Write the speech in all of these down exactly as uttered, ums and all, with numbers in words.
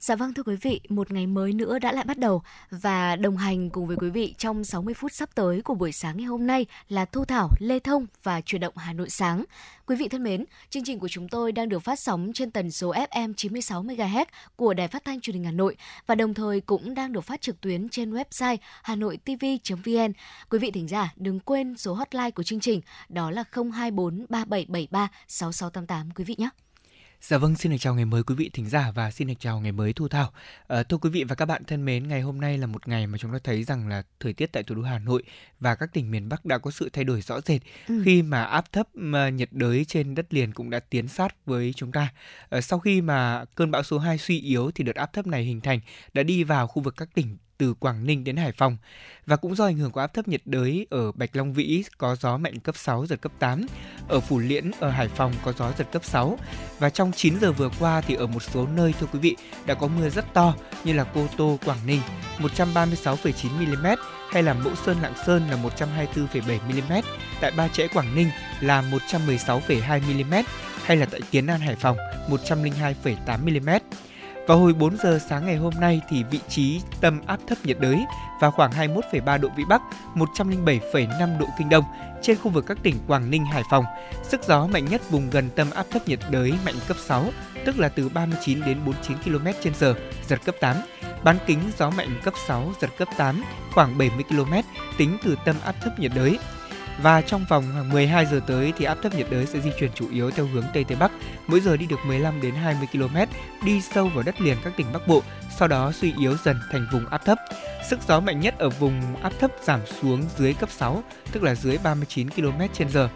Dạ vâng thưa quý vị, một ngày mới nữa đã lại bắt đầu và đồng hành cùng với quý vị trong sáu mươi phút sắp tới của buổi sáng ngày hôm nay là Thu Thảo, Lê Thông và Chuyển động Hà Nội sáng. Quý vị thân mến, chương trình của chúng tôi đang được phát sóng trên tần số ép em chín mươi sáu mê ga héc của Đài Phát thanh Truyền hình Hà Nội và đồng thời cũng đang được phát trực tuyến trên website hanoitv chấm vn. Quý vị thính giả đừng quên số hotline của chương trình đó là không hai bốn ba bảy bảy ba sáu sáu tám tám quý vị nhé. Dạ vâng, xin được chào ngày mới quý vị thính giả và xin được chào ngày mới Thu Thảo. À, thưa quý vị và các bạn thân mến, ngày hôm nay là một ngày mà chúng ta thấy rằng là thời tiết tại thủ đô Hà Nội và các tỉnh miền Bắc đã có sự thay đổi rõ rệt ừ. khi mà áp thấp nhiệt đới trên đất liền cũng đã tiến sát với chúng ta. À, sau khi mà cơn bão số hai suy yếu thì đợt áp thấp này hình thành đã đi vào khu vực các tỉnh từ Quảng Ninh đến Hải Phòng. Và cũng do ảnh hưởng của áp thấp nhiệt đới ở Bạch Long Vĩ có gió mạnh cấp sáu, giật cấp tám. Ở Phủ Liễn ở Hải Phòng có gió giật cấp sáu. Và trong chín giờ vừa qua thì ở một số nơi thưa quý vị đã có mưa rất to như là Cô Tô, Quảng Ninh một trăm ba mươi sáu phẩy chín mi li mét hay là Mẫu Sơn, Lạng Sơn là một trăm hai mươi tư phẩy bảy mi li mét. Tại Ba Chẽ, Quảng Ninh là một trăm mười sáu phẩy hai mi li mét hay là tại Kiến An, Hải Phòng một trăm lẻ hai phẩy tám mi li mét. Vào hồi bốn giờ sáng ngày hôm nay thì vị trí tâm áp thấp nhiệt đới vào khoảng hai mươi mốt phẩy ba độ Vĩ Bắc, một trăm lẻ bảy phẩy năm độ Kinh Đông trên khu vực các tỉnh Quảng Ninh, Hải Phòng. Sức gió mạnh nhất vùng gần tâm áp thấp nhiệt đới mạnh cấp sáu, tức là từ ba mươi chín đến bốn mươi chín ki lô mét trên giờ, giật cấp tám. Bán kính gió mạnh cấp sáu, giật cấp tám, khoảng bảy mươi ki lô mét tính từ tâm áp thấp nhiệt đới. Và trong vòng mười hai giờ tới thì áp thấp nhiệt đới sẽ di chuyển chủ yếu theo hướng Tây Tây Bắc, mỗi giờ đi được mười lăm đến hai mươi ki lô mét, đi sâu vào đất liền các tỉnh Bắc Bộ, sau đó suy yếu dần thành vùng áp thấp. Sức gió mạnh nhất ở vùng áp thấp giảm xuống dưới cấp sáu, tức là dưới ba mươi chín ki lô mét trên giờ.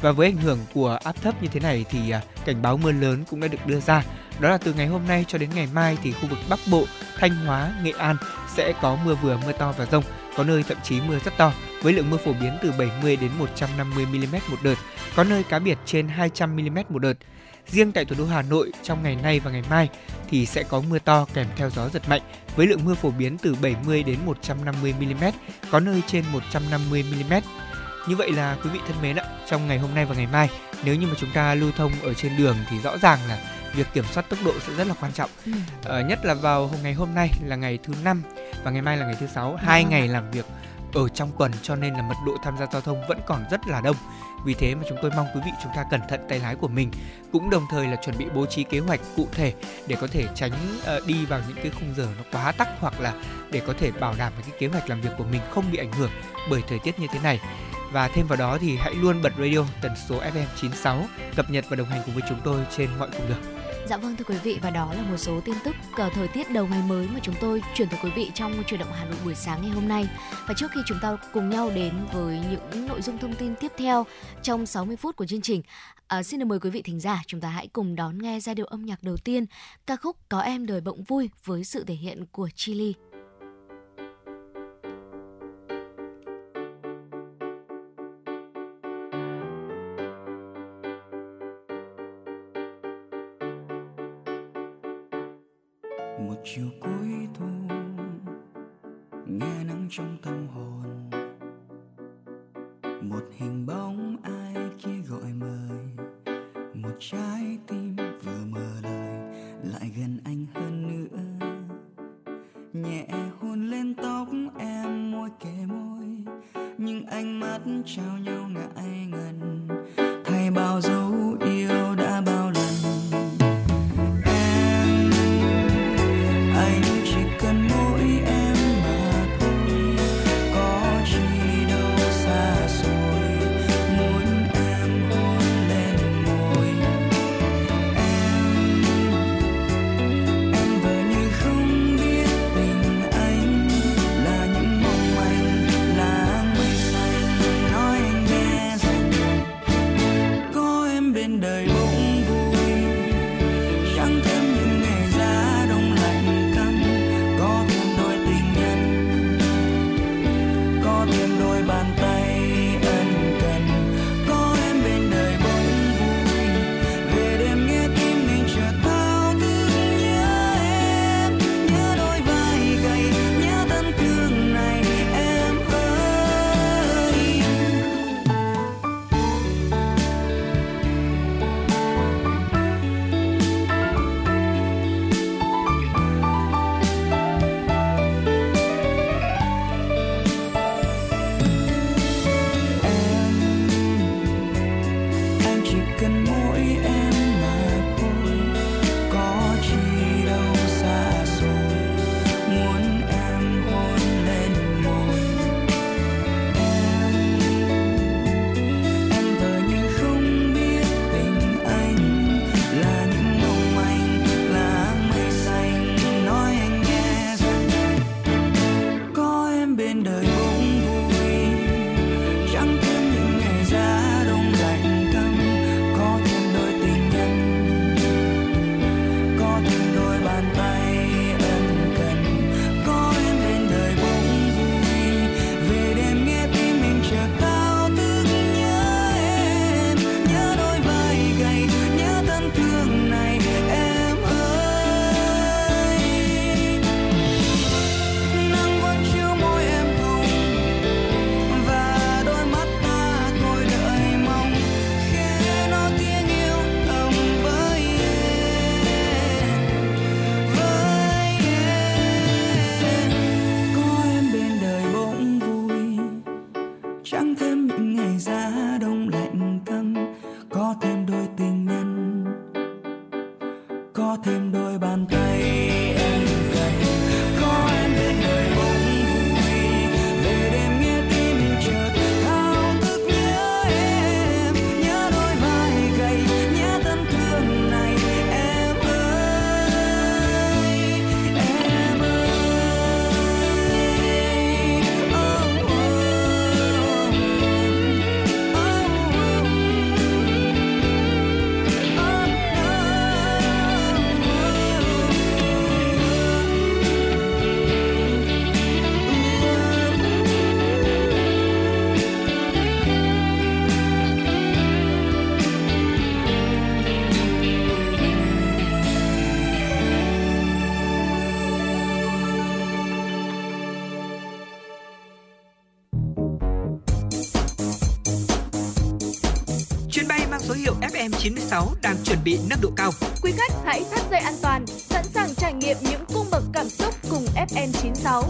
Và với ảnh hưởng của áp thấp như thế này thì cảnh báo mưa lớn cũng đã được đưa ra. Đó là từ ngày hôm nay cho đến ngày mai thì khu vực Bắc Bộ, Thanh Hóa, Nghệ An sẽ có mưa vừa, mưa to và dông, có nơi thậm chí mưa rất to với lượng mưa phổ biến từ bảy mươi đến một trăm năm mươi mi li mét một đợt, có nơi cá biệt trên hai trăm mi li mét một đợt. Riêng tại thủ đô Hà Nội trong ngày nay và ngày mai thì sẽ có mưa to kèm theo gió giật mạnh với lượng mưa phổ biến từ bảy mươi đến một trăm năm mươi mi li mét, có nơi trên một trăm năm mươi mi li mét. Như vậy là quý vị thân mến ạ, trong ngày hôm nay và ngày mai nếu như mà chúng ta lưu thông ở trên đường thì rõ ràng là việc kiểm soát tốc độ sẽ rất là quan trọng. Ừ. Ờ, nhất là vào ngày hôm nay là ngày thứ năm và ngày mai là ngày thứ sáu, hai ngày làm việc ở trong tuần cho nên là mật độ tham gia giao thông vẫn còn rất là đông. Vì thế mà chúng tôi mong quý vị chúng ta cẩn thận tay lái của mình, cũng đồng thời là chuẩn bị bố trí kế hoạch cụ thể để có thể tránh uh, đi vào những cái khung giờ nó quá tắc, hoặc là để có thể bảo đảm cái kế hoạch làm việc của mình không bị ảnh hưởng bởi thời tiết như thế này. Và thêm vào đó thì hãy luôn bật radio tần số ép em chín sáu cập nhật và đồng hành cùng với chúng tôi trên mọi cung đường. Dạ vâng thưa quý vị, và đó là một số tin tức thời tiết đầu ngày mới mà chúng tôi chuyển tới quý vị trong Chuyển động Hà Nội buổi sáng ngày hôm nay. Và trước khi chúng ta cùng nhau đến với những nội dung thông tin tiếp theo trong sáu mươi phút của chương trình, à, xin được mời quý vị thính giả chúng ta hãy cùng đón nghe giai điệu âm nhạc đầu tiên, ca khúc Có Em Đời Bỗng Vui với sự thể hiện của Chili. Chiều cuối thu nghe nắng trong tâm hồn, một hình bóng ai kia gọi mời, một trái tim vừa mở lời lại gần anh hơn nữa, nhẹ hôn lên tóc em môi kề môi, nhưng ánh mắt trao nhau ngại ngần thay bao dấu yêu đã bao lần. Anh có thêm đôi bàn tay em cần, có em bên đời bỗng vui, về đêm nghe tim chợt thao thức nhớ em, nhớ đôi vai gầy, nhớ thân thương này em ơi, em ơi, oh, oh, oh, oh, oh. Số hiệu F M chín sáu đang chuẩn bị nâng độ cao. Quý khách hãy thắt dây an toàn, sẵn sàng trải nghiệm những cung bậc cảm xúc cùng F M chín sáu.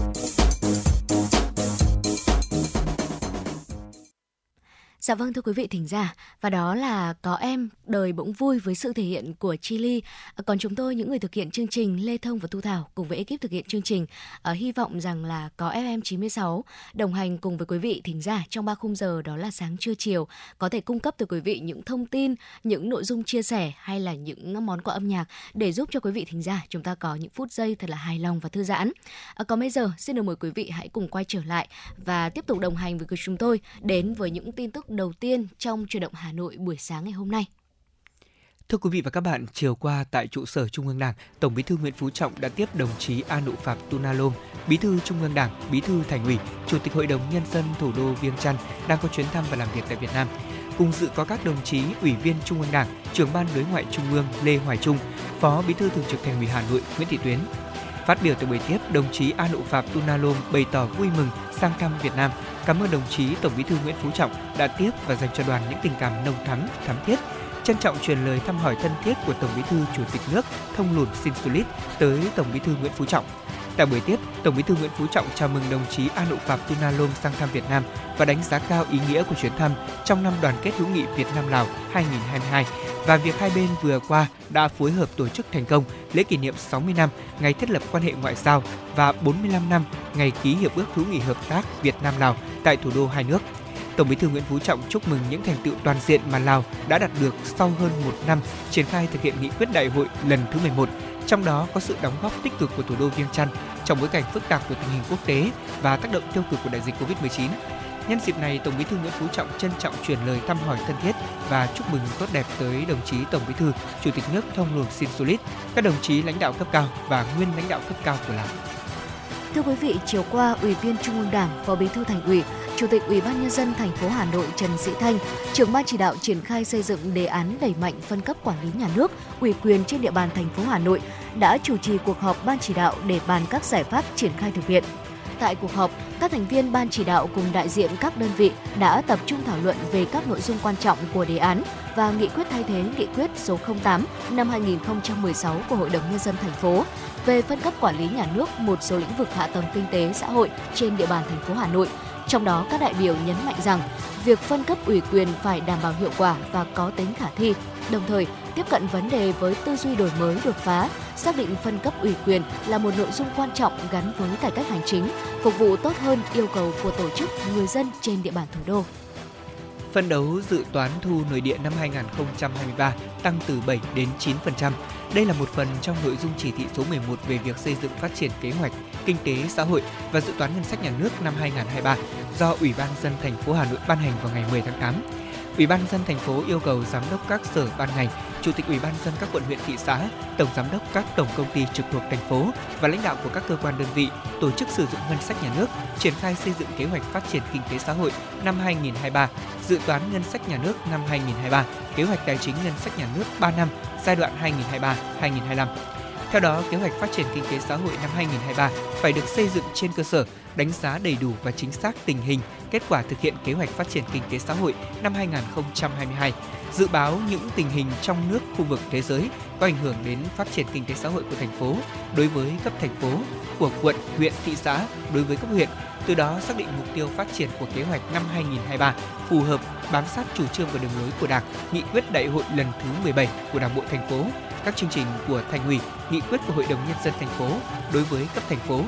Dạ vâng, thưa quý vị thính giả, và đó là Có Em Đời Bỗng Vui với sự thể hiện của Chili. Còn chúng tôi, những người thực hiện chương trình Lê Thông và Thu Thảo cùng với ekip thực hiện chương trình, uh, hy vọng rằng là Có F M chín sáu đồng hành cùng với quý vị thính giả trong ba khung giờ, đó là sáng, trưa, chiều, có thể cung cấp tới quý vị những thông tin, những nội dung chia sẻ hay là những món quà âm nhạc để giúp cho quý vị thính giả chúng ta có những phút giây thật là hài lòng và thư giãn. Uh, còn bây giờ, xin được mời quý vị hãy cùng quay trở lại và tiếp tục đồng hành với chúng tôi đến với những tin tức đầu tiên trong Chuyển động Hà Nội buổi sáng ngày hôm nay. Thưa quý vị và các bạn, chiều qua tại trụ sở Trung ương Đảng, Tổng Bí thư Nguyễn Phú Trọng đã tiếp đồng chí An Hộ Phạm Tunalom, Bí thư Trung ương Đảng, Bí thư Thành ủy, Chủ tịch Hội đồng Nhân dân thủ đô Viêng Chăn đang có chuyến thăm và làm việc tại Việt Nam. Cùng dự có các đồng chí Ủy viên Trung ương Đảng, Trưởng ban Đối ngoại Trung ương Lê Hoài Trung, Phó Bí thư Thường trực Thành ủy Hà Nội Nguyễn Thị Tuyến. Phát biểu tại buổi tiếp, đồng chí An Hộ Phạm Tunalom bày tỏ vui mừng sang thăm Việt Nam, cảm ơn đồng chí Tổng Bí thư Nguyễn Phú Trọng đã tiếp và dành cho đoàn những tình cảm nồng thắm, thắm thiết, trân trọng truyền lời thăm hỏi thân thiết của Tổng Bí thư Chủ tịch nước Thongloun Sisoulith tới Tổng Bí thư Nguyễn Phú Trọng. Tại buổi tiếp, Tổng Bí thư Nguyễn Phú Trọng chào mừng đồng chí An Hộ Phạm Tunalom sang thăm Việt Nam và đánh giá cao ý nghĩa của chuyến thăm trong năm đoàn kết hữu nghị Việt Nam Lào hai không hai hai và việc hai bên vừa qua đã phối hợp tổ chức thành công lễ kỷ niệm sáu mươi năm ngày thiết lập quan hệ ngoại giao và bốn mươi lăm năm ngày ký hiệp ước hữu nghị hợp tác Việt Nam Lào tại thủ đô hai nước. Tổng Bí thư Nguyễn Phú Trọng chúc mừng những thành tựu toàn diện mà Lào đã đạt được sau hơn một năm triển khai thực hiện nghị quyết đại hội lần thứ mười một, trong đó có sự đóng góp tích cực của thủ đô Viêng Chăn trong bối cảnh phức tạp của tình hình quốc tế và tác động tiêu cực của đại dịch covid mười chín. Nhân dịp này, Tổng Bí thư Nguyễn Phú Trọng trân trọng truyền lời thăm hỏi thân thiết và chúc mừng tốt đẹp tới đồng chí Tổng Bí thư, Chủ tịch nước Thongloun Sisoulith, các đồng chí lãnh đạo cấp cao và nguyên lãnh đạo cấp cao của Lào. Thưa quý vị, chiều qua, Ủy viên Trung ương Đảng, Phó Bí thư Thành ủy, Chủ tịch Ủy ban Nhân dân thành phố Hà Nội Trần Sĩ Thanh, trưởng ban chỉ đạo triển khai xây dựng đề án đẩy mạnh phân cấp quản lý nhà nước, ủy quyền trên địa bàn thành phố Hà Nội đã chủ trì cuộc họp ban chỉ đạo để bàn các giải pháp triển khai thực hiện. Tại cuộc họp, các thành viên ban chỉ đạo cùng đại diện các đơn vị đã tập trung thảo luận về các nội dung quan trọng của đề án và nghị quyết thay thế nghị quyết số không tám năm hai nghìn không trăm mười sáu của Hội đồng Nhân dân thành phố về phân cấp quản lý nhà nước một số lĩnh vực hạ tầng kinh tế xã hội trên địa bàn thành phố Hà Nội. Trong đó, các đại biểu nhấn mạnh rằng việc phân cấp ủy quyền phải đảm bảo hiệu quả và có tính khả thi, đồng thời tiếp cận vấn đề với tư duy đổi mới đột phá, xác định phân cấp ủy quyền là một nội dung quan trọng gắn với cải cách hành chính, phục vụ tốt hơn yêu cầu của tổ chức, người dân trên địa bàn thủ đô. Phấn đấu dự toán thu nội địa năm hai nghìn không trăm hai mươi ba tăng từ bảy đến chín phần trăm. Đây là một phần trong nội dung chỉ thị số mười một về việc xây dựng phát triển kế hoạch kinh tế xã hội và dự toán ngân sách nhà nước năm hai nghìn không trăm hai mươi ba do Ủy ban Nhân dân thành phố Hà Nội ban hành vào ngày mười tháng tám. Ủy ban Nhân dân thành phố yêu cầu giám đốc các sở ban ngành, chủ tịch Ủy ban Nhân dân các quận huyện thị xã, tổng giám đốc các tổng công ty trực thuộc thành phố và lãnh đạo của các cơ quan đơn vị, tổ chức sử dụng ngân sách nhà nước triển khai xây dựng kế hoạch phát triển kinh tế xã hội năm hai nghìn không trăm hai mươi ba, dự toán ngân sách nhà nước năm hai nghìn không trăm hai mươi ba, kế hoạch tài chính ngân sách nhà nước ba năm giai đoạn hai nghìn không trăm hai mươi ba đến hai nghìn không trăm hai mươi lăm. Theo đó, kế hoạch phát triển kinh tế xã hội năm hai nghìn không trăm hai mươi ba phải được xây dựng trên cơ sở đánh giá đầy đủ và chính xác tình hình, kết quả thực hiện kế hoạch phát triển kinh tế xã hội năm hai nghìn không trăm hai mươi hai, dự báo những tình hình trong nước, khu vực, thế giới có ảnh hưởng đến phát triển kinh tế xã hội của thành phố đối với cấp thành phố, của quận, huyện, thị xã đối với cấp huyện. Từ đó xác định mục tiêu phát triển của kế hoạch năm hai nghìn không trăm hai mươi ba phù hợp, bám sát chủ trương và đường lối của Đảng, nghị quyết Đại hội lần thứ mười bảy của Đảng bộ thành phố các chương trình của Thành ủy, nghị quyết của Hội đồng Nhân dân thành phố đối với cấp thành phố,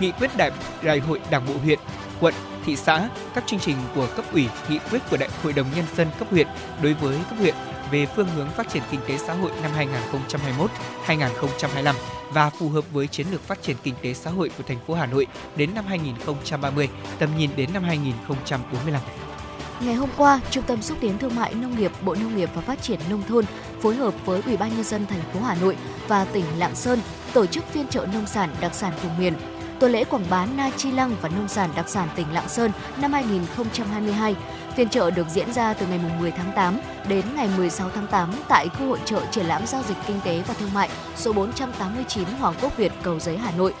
nghị quyết đại, đại hội Đảng bộ huyện, quận, thị xã, các chương trình của cấp ủy, nghị quyết của Đại hội đồng Nhân dân cấp huyện đối với cấp huyện về phương hướng phát triển kinh tế xã hội năm hai nghìn không trăm hai mươi mốt đến hai nghìn không trăm hai mươi lăm và phù hợp với chiến lược phát triển kinh tế xã hội của thành phố Hà Nội đến năm hai nghìn không trăm ba mươi, tầm nhìn đến năm hai nghìn không trăm bốn mươi lăm. Ngày hôm qua, Trung tâm xúc tiến thương mại nông nghiệp, Bộ Nông nghiệp và Phát triển nông thôn phối hợp với Ủy ban Nhân dân thành phố Hà Nội và tỉnh Lạng Sơn tổ chức phiên chợ nông sản đặc sản vùng miền, tuần lễ quảng bá na chi lăng và nông sản đặc sản tỉnh Lạng Sơn năm hai nghìn không trăm hai mươi hai. Phiên chợ được diễn ra từ ngày mười tháng tám đến ngày mười sáu tháng tám tại khu hội chợ triển lãm giao dịch kinh tế và thương mại số bốn trăm tám mươi chín Hoàng Quốc Việt, Cầu Giấy, Hà Nội.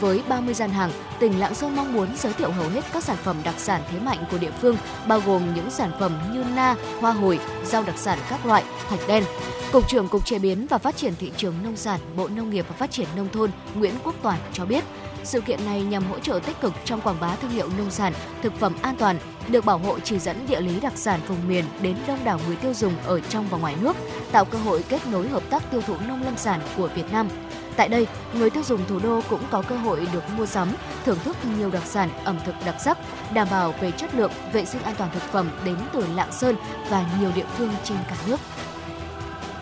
Với ba mươi gian hàng, tỉnh Lạng Sơn mong muốn giới thiệu hầu hết các sản phẩm đặc sản thế mạnh của địa phương, bao gồm những sản phẩm như na, hoa hồi, rau đặc sản các loại, thạch đen. Cục trưởng Cục Chế biến và Phát triển Thị trường Nông sản, Bộ Nông nghiệp và Phát triển Nông thôn Nguyễn Quốc Toàn cho biết, sự kiện này nhằm hỗ trợ tích cực trong quảng bá thương hiệu nông sản, thực phẩm an toàn, được bảo hộ chỉ dẫn địa lý đặc sản vùng miền đến đông đảo người tiêu dùng ở trong và ngoài nước, tạo cơ hội kết nối hợp tác tiêu thụ nông lâm sản của Việt Nam. Tại đây, người tiêu dùng thủ đô cũng có cơ hội được mua sắm, thưởng thức nhiều đặc sản, ẩm thực đặc sắc, đảm bảo về chất lượng, vệ sinh an toàn thực phẩm đến từ Lạng Sơn và nhiều địa phương trên cả nước.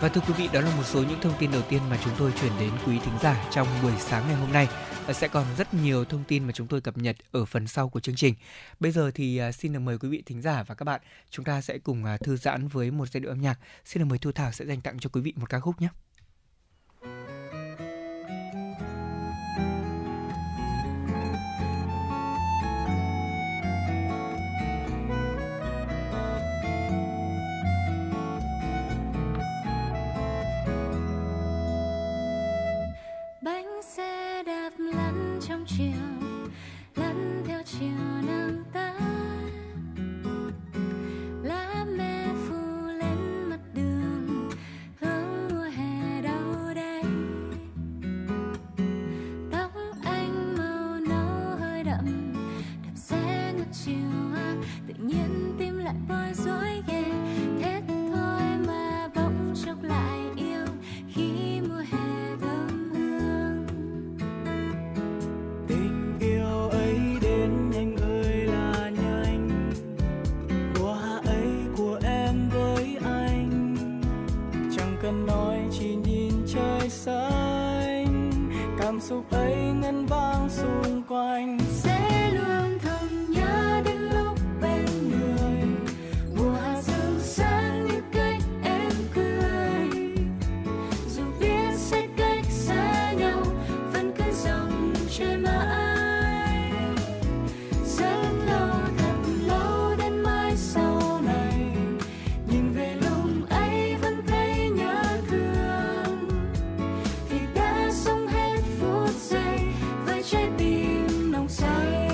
Và thưa quý vị, đó là một số những thông tin đầu tiên mà chúng tôi chuyển đến quý thính giả trong buổi sáng ngày hôm nay. Sẽ còn rất nhiều thông tin mà chúng tôi cập nhật ở phần sau của chương trình. Bây giờ thì xin được mời quý vị thính giả và các bạn, chúng ta sẽ cùng thư giãn với một giai điệu âm nhạc. Xin được mời Thu Thảo sẽ dành tặng cho quý vị một ca khúc nhé. Chiều lăn theo chiều nàng ta, lá me phủ lên mặt đường hướng mùa hè đâu đây. Tóc anh màu nâu hơi đậm đạp xe ngược chiều hoa, tự nhiên tim lại bối rối ghê. Thế thôi mà bỗng chốc lại yêu khi mùa hè thơm. Xanh, cảm xúc ấy ngân vang xung quanh, sẽ luôn thầm nhớ đến lúc bên người mùa hạ dịu dàng như cách em cười. Dù biết sẽ cách xa nhau vẫn cứ dòng chơi mãi, rất lâu thật lâu đến mai sau này nhìn về lúc ấy vẫn thấy nhớ thương. Đã sống hết phút giây với trái tim nồng say.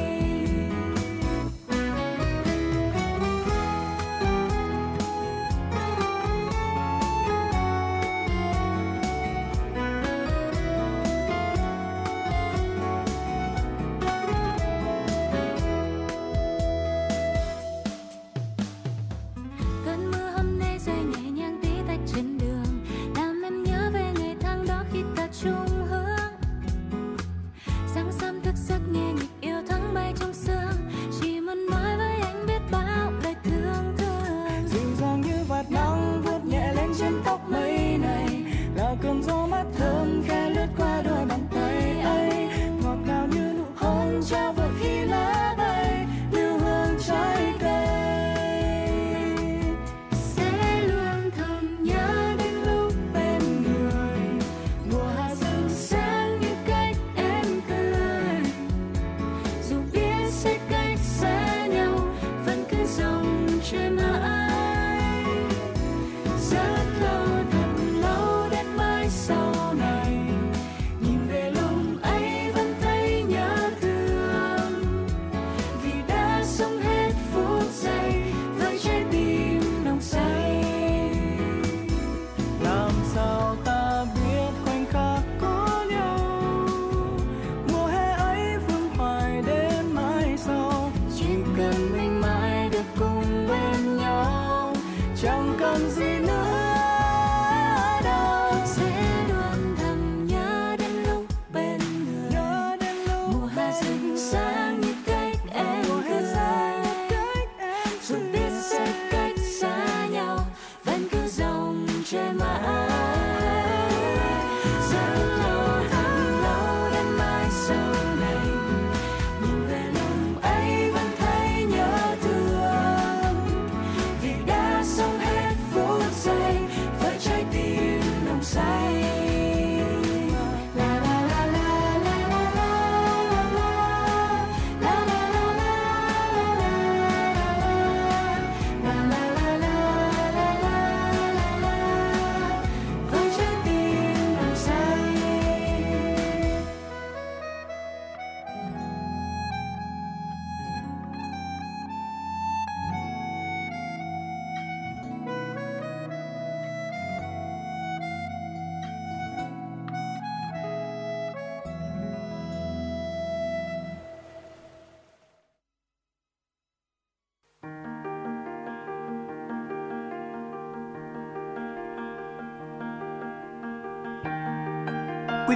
Quý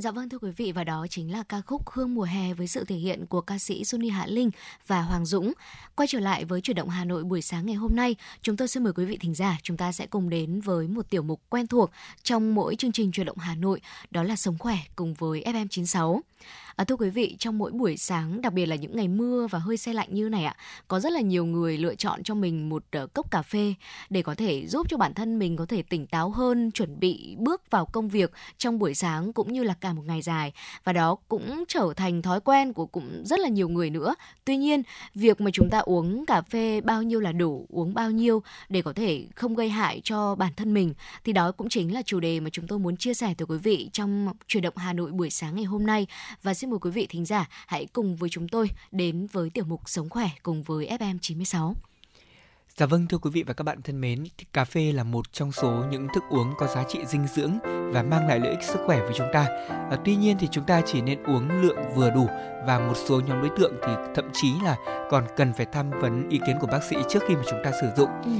Dạ vâng, thưa quý vị, và đó chính là ca khúc Hương mùa hè với sự thể hiện của ca sĩ Suni Hạ Linh và Hoàng Dũng. Quay trở lại với Chuyển động Hà Nội buổi sáng ngày hôm nay, chúng tôi xin mời quý vị thính giả, chúng ta sẽ cùng đến với một tiểu mục quen thuộc trong mỗi chương trình Chuyển động Hà Nội, đó là Sống khỏe cùng với ép em chín mươi sáu. À, thưa quý vị, trong mỗi buổi sáng, đặc biệt là những ngày mưa và hơi se lạnh như này ạ, có rất là nhiều người lựa chọn cho mình một uh, cốc cà phê để có thể giúp cho bản thân mình có thể tỉnh táo hơn, chuẩn bị bước vào công việc trong buổi sáng cũng như là cả một ngày dài. Và đó cũng trở thành thói quen của cũng rất là nhiều người nữa. Tuy nhiên, việc mà chúng ta uống cà phê bao nhiêu là đủ, uống bao nhiêu để có thể không gây hại cho bản thân mình, thì đó cũng chính là chủ đề mà chúng tôi muốn chia sẻ tới quý vị trong Chuyển động Hà Nội buổi sáng ngày hôm nay. Và xin mời quý vị thính giả hãy cùng với chúng tôi đến với tiểu mục Sống khỏe cùng với ép em chín mươi sáu. Dạ vâng, thưa quý vị và các bạn thân mến, cà phê là một trong số những thức uống có giá trị dinh dưỡng và mang lại lợi ích sức khỏe với chúng ta. À, tuy nhiên thì chúng ta chỉ nên uống lượng vừa đủ, và một số nhóm đối tượng thì thậm chí là còn cần phải tham vấn ý kiến của bác sĩ trước khi mà chúng ta sử dụng. Ừ.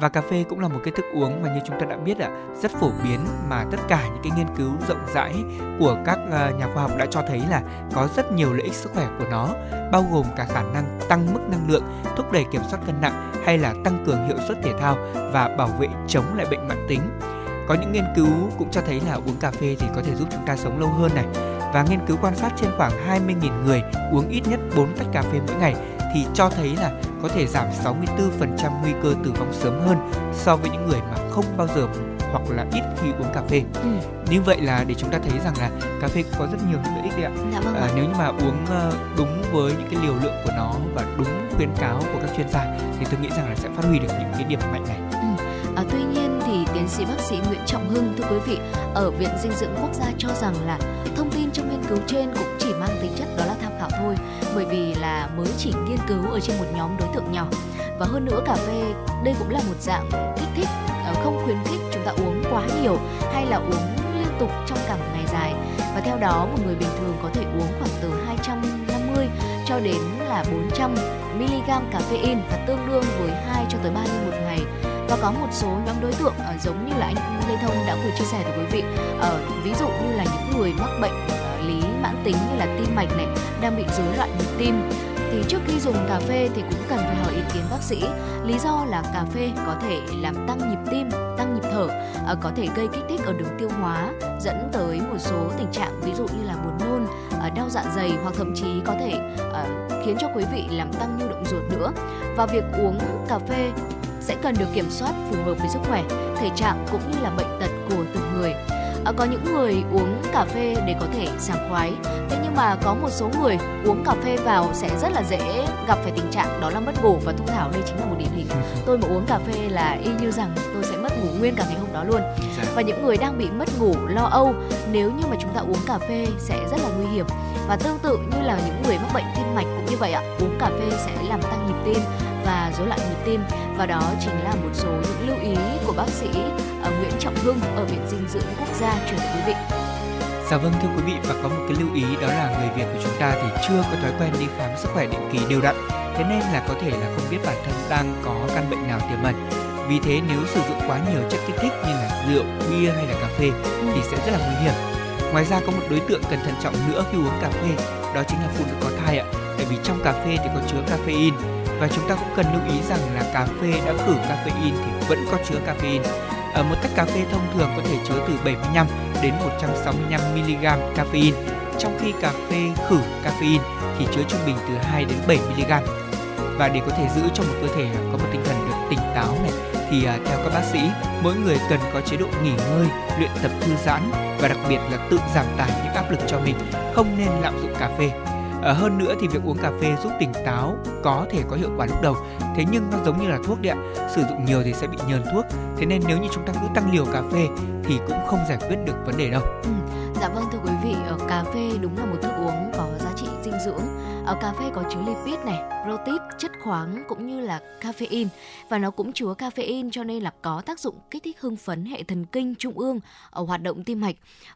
Và cà phê cũng là một cái thức uống mà như chúng ta đã biết ạ, rất phổ biến, mà tất cả những cái nghiên cứu rộng rãi của các nhà khoa học đã cho thấy là có rất nhiều lợi ích sức khỏe của nó, bao gồm cả khả năng tăng mức năng lượng, thúc đẩy kiểm soát cân nặng hay là tăng cường hiệu suất thể thao và bảo vệ chống lại bệnh mãn tính. Có những nghiên cứu cũng cho thấy là uống cà phê thì có thể giúp chúng ta sống lâu hơn này. Và nghiên cứu quan sát trên khoảng hai mươi nghìn người uống ít nhất bốn tách cà phê mỗi ngày thì cho thấy là có thể giảm sáu mươi tư phần trăm nguy cơ tử vong sớm hơn so với những người mà không bao giờ hoặc là ít khi uống cà phê. Ừ. Như vậy là để chúng ta thấy rằng là cà phê có rất nhiều lợi ích đấy ạ. Dạ, vâng. À, nếu như mà uống đúng với những cái liều lượng của nó và đúng khuyến cáo của các chuyên gia thì tôi nghĩ rằng là sẽ phát huy được những cái điểm mạnh này. Ừ. À, tuy nhiên thì tiến sĩ bác sĩ Nguyễn Trọng Hưng, thưa quý vị, ở Viện Dinh dưỡng Quốc gia cho rằng là thông tin trong nghiên cứu trên cũng chỉ mang tính chất đó là tham khảo thôi, bởi vì là mới chỉ nghiên cứu ở trên một nhóm đối tượng nhỏ. Và hơn nữa, cà phê đây cũng là một dạng kích thích, không khuyến khích chúng ta uống quá nhiều hay là uống liên tục trong cả một ngày dài. Và theo đó, một người bình thường có thể uống khoảng từ hai trăm năm mươi cho đến là bốn trăm mi-li-gam caffeine và tương đương với hai cho tới ba ly một ngày. Và có một số nhóm đối tượng uh, giống như là anh Lê Thông đã vừa chia sẻ với quý vị, uh, ví dụ như là những người mắc bệnh uh, lý mãn tính như là tim mạch này, đang bị rối loạn nhịp tim, thì trước khi dùng cà phê thì cũng cần phải hỏi ý kiến bác sĩ. Lý do là cà phê có thể làm tăng nhịp tim, tăng nhịp thở, uh, có thể gây kích thích ở đường tiêu hóa, dẫn tới một số tình trạng ví dụ như là buồn nôn, uh, đau dạ dày, hoặc thậm chí có thể uh, khiến cho quý vị làm tăng nhu động ruột nữa. Và việc uống cà phê sẽ cần được kiểm soát phù hợp với sức khỏe, thể trạng cũng như là bệnh tật của từng người. À, có những người uống cà phê để có thể sảng khoái, thế nhưng mà có một số người uống cà phê vào sẽ rất là dễ gặp phải tình trạng đó là mất ngủ, và Thu Thảo đây chính là một điển hình. Tôi mà uống cà phê là y như rằng tôi sẽ mất ngủ nguyên cả ngày hôm đó luôn. Và những người đang bị mất ngủ, lo âu, nếu như mà chúng ta uống cà phê sẽ rất là nguy hiểm. Và tương tự như là những người mắc bệnh tim mạch cũng như vậy ạ, uống cà phê sẽ làm tăng nhịp tim và rối loạn nhịp tim. Và đó chính là một số những lưu ý của bác sĩ Nguyễn Trọng Hưng ở Viện Dinh dưỡng Quốc gia chuyển tới quý vị. Dạ vâng, thưa quý vị, và có một cái lưu ý đó là người Việt của chúng ta thì chưa có thói quen đi khám sức khỏe định kỳ đều đặn, thế nên là có thể là không biết bản thân đang có căn bệnh nào tiềm ẩn. Vì thế nếu sử dụng quá nhiều chất kích thích như là rượu, bia hay là cà phê thì sẽ rất là nguy hiểm. Ngoài ra có một đối tượng cần thận trọng nữa khi uống cà phê, đó chính là phụ nữ có thai ạ, tại vì trong cà phê thì có chứa caffeine. Và chúng ta cũng cần lưu ý rằng là cà phê đã khử caffeine thì vẫn có chứa caffeine. Ở một tách cà phê thông thường có thể chứa từ bảy mươi lăm đến một trăm sáu mươi lăm mi-li-gam caffeine, trong khi cà phê khử caffeine thì chứa trung bình từ hai đến bảy mi-li-gam. Và để có thể giữ cho một cơ thể có một tinh thần được tỉnh táo này thì theo các bác sĩ, mỗi người cần có chế độ nghỉ ngơi, luyện tập thư giãn và đặc biệt là tự giảm tải những áp lực cho mình, không nên lạm dụng cà phê. Hơn nữa thì việc uống cà phê giúp tỉnh táo có thể có hiệu quả lúc đầu, thế nhưng nó giống như là thuốc đấy ạ, sử dụng nhiều thì sẽ bị nhờn thuốc, thế nên nếu như chúng ta cứ tăng liều cà phê thì cũng không giải quyết được vấn đề đâu. Ừ. Dạ vâng, thưa quý vị, cà phê đúng là một thức uống có giá trị dinh dưỡng Ở cà phê có chứa lipid này, protein, chất khoáng cũng như là caffeine, và nó cũng chứa caffeine cho nên là có tác dụng kích thích hưng phấn hệ thần kinh trung ương ở hoạt động tim mạch.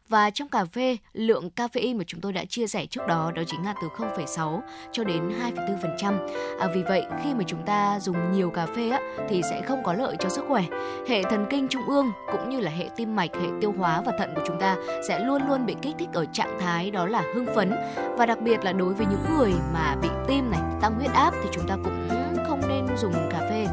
Và trong cà phê, lượng caffeine mà chúng tôi đã chia sẻ trước đó đó chính là từ không phẩy sáu cho đến hai phẩy bốn phần trăm. À, vì vậy khi mà chúng ta dùng nhiều cà phê á, thì sẽ không có lợi cho sức khỏe. Hệ thần kinh trung ương cũng như là hệ tim mạch, hệ tiêu hóa và thận của chúng ta sẽ luôn luôn bị kích thích ở trạng thái đó là hưng phấn. Và đặc biệt là đối với những người mà bị tim này, tăng huyết áp thì chúng ta cũng không nên dùng cà phê.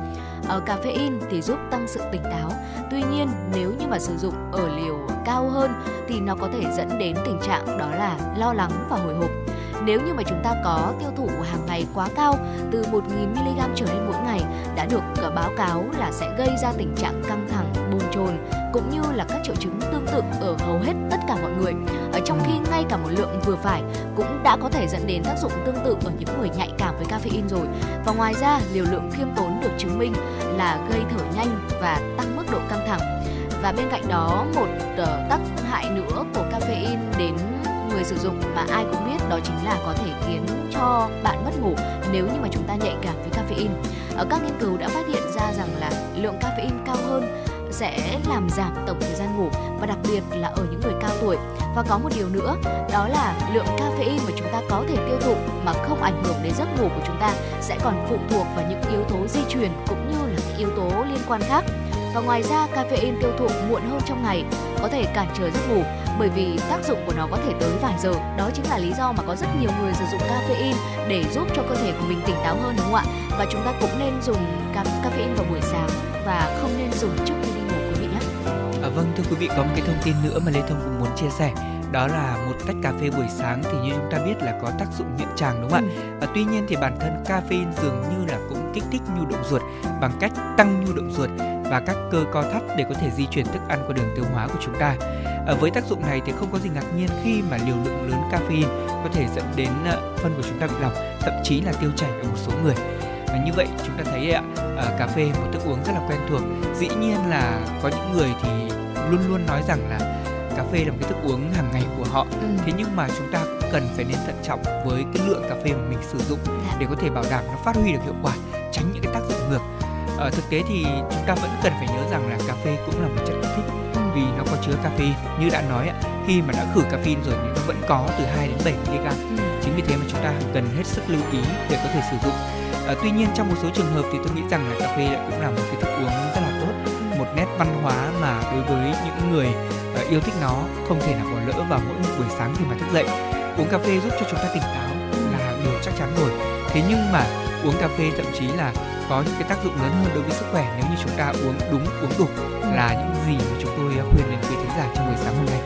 Ở caffeine thì giúp tăng sự tỉnh táo. Tuy nhiên, nếu như mà sử dụng ở liều cao hơn thì nó có thể dẫn đến tình trạng đó là lo lắng và hồi hộp. Nếu như mà chúng ta có tiêu thụ hàng ngày quá cao, từ một nghìn mi-li-gam trở lên mỗi ngày, đã được báo cáo là sẽ gây ra tình trạng căng thẳng, bồn chồn, cũng như là các triệu chứng tương tự ở hầu hết tất cả mọi người. Ở trong khi ngay cả một lượng vừa phải cũng đã có thể dẫn đến tác dụng tương tự ở những người nhạy cảm với caffeine rồi. Và ngoài ra, liều lượng khiêm tốn được chứng minh là gây thở nhanh và tăng mức độ căng thẳng. Và bên cạnh đó, một tác hại nữa của caffeine đến người sử dụng mà ai cũng biết đó chính là có thể khiến cho bạn mất ngủ nếu như mà chúng ta nhạy cảm với caffeine. Ở các nghiên cứu đã phát hiện ra rằng là lượng caffeine cao hơn sẽ làm giảm tổng thời gian ngủ, và đặc biệt là ở những người cao tuổi. Và có một điều nữa, đó là lượng caffeine mà chúng ta có thể tiêu thụ mà không ảnh hưởng đến giấc ngủ của chúng ta sẽ còn phụ thuộc vào những yếu tố di truyền cũng như là các yếu tố liên quan khác. Và ngoài ra, caffeine tiêu thụ muộn hơn trong ngày có thể cản trở giấc ngủ, bởi vì tác dụng của nó có thể tới vài giờ. Đó chính là lý do mà có rất nhiều người sử dụng caffeine để giúp cho cơ thể của mình tỉnh táo hơn, đúng không ạ? Và chúng ta cũng nên dùng caffeine vào buổi sáng và không nên dùng trước khi đi ngủ, quý vị nhé. À, vâng, thưa quý vị, có một cái thông tin nữa mà Lê Thông cũng muốn chia sẻ. Đó là một tách cà phê buổi sáng thì như chúng ta biết là có tác dụng nhuận tràng, đúng không ạ? Ừ. Tuy nhiên thì bản thân caffeine dường như là cũng kích thích nhu động ruột bằng cách tăng nhu động ruột và các cơ co thắt để có thể di chuyển thức ăn qua đường tiêu hóa của chúng ta. À, với tác dụng này thì không có gì ngạc nhiên khi mà liều lượng lớn caffeine có thể dẫn đến uh, phân của chúng ta bị lỏng, thậm chí là tiêu chảy ở một số người. Và như vậy chúng ta thấy ạ, uh, cà phê một thức uống rất là quen thuộc. Dĩ nhiên là có những người thì luôn luôn nói rằng là cà phê là một cái thức uống hàng ngày của họ. Ừ. Thế nhưng mà chúng ta cũng cần phải nên thận trọng với cái lượng cà phê mà mình sử dụng để có thể bảo đảm nó phát huy được hiệu quả, tránh những cái tác dụng ngược. À, thực tế thì chúng ta vẫn cần phải nhớ rằng là cà phê cũng là một chất kích thích vì nó có chứa caffeine. Như đã nói, khi mà đã khử caffeine rồi thì nó vẫn có từ hai đến bảy mi-li-gam. Ừ. Chính vì thế mà chúng ta cần hết sức lưu ý để có thể sử dụng. À, tuy nhiên trong một số trường hợp thì tôi nghĩ rằng là cà phê lại cũng là một cái thức uống rất là tốt, một nét văn hóa mà đối với những người yêu thích nó không thể nào bỏ lỡ vào mỗi một buổi sáng khi mà thức dậy. Uống cà phê giúp cho chúng ta tỉnh táo là điều chắc chắn rồi. Thế nhưng mà uống cà phê thậm chí là có những cái tác dụng lớn hơn đối với sức khỏe nếu như chúng ta uống đúng, uống đủ là những gì mà chúng tôi khuyên đến quý thính giả trong buổi sáng hôm nay.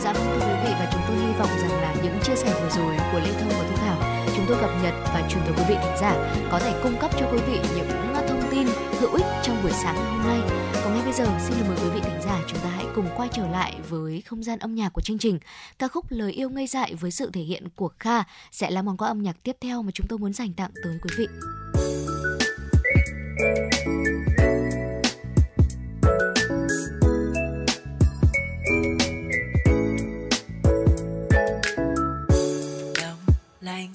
Dạ vâng, thưa quý vị, và chúng tôi hy vọng rằng là những chia sẻ vừa rồi của Lê Thông và Thu Thảo chúng tôi cập nhật và truyền tới quý vị thính giả có thể cung cấp cho quý vị những thông tin hữu ích trong buổi sáng hôm nay. Còn ngay bây giờ xin được mời quý vị thính giả chúng ta hãy cùng quay trở lại với không gian âm nhạc của chương trình. Ca khúc Lời Yêu Ngây Dại với sự thể hiện của Kha sẽ là món quà âm nhạc tiếp theo mà chúng tôi muốn dành tặng tới quý vị. Đông lạnh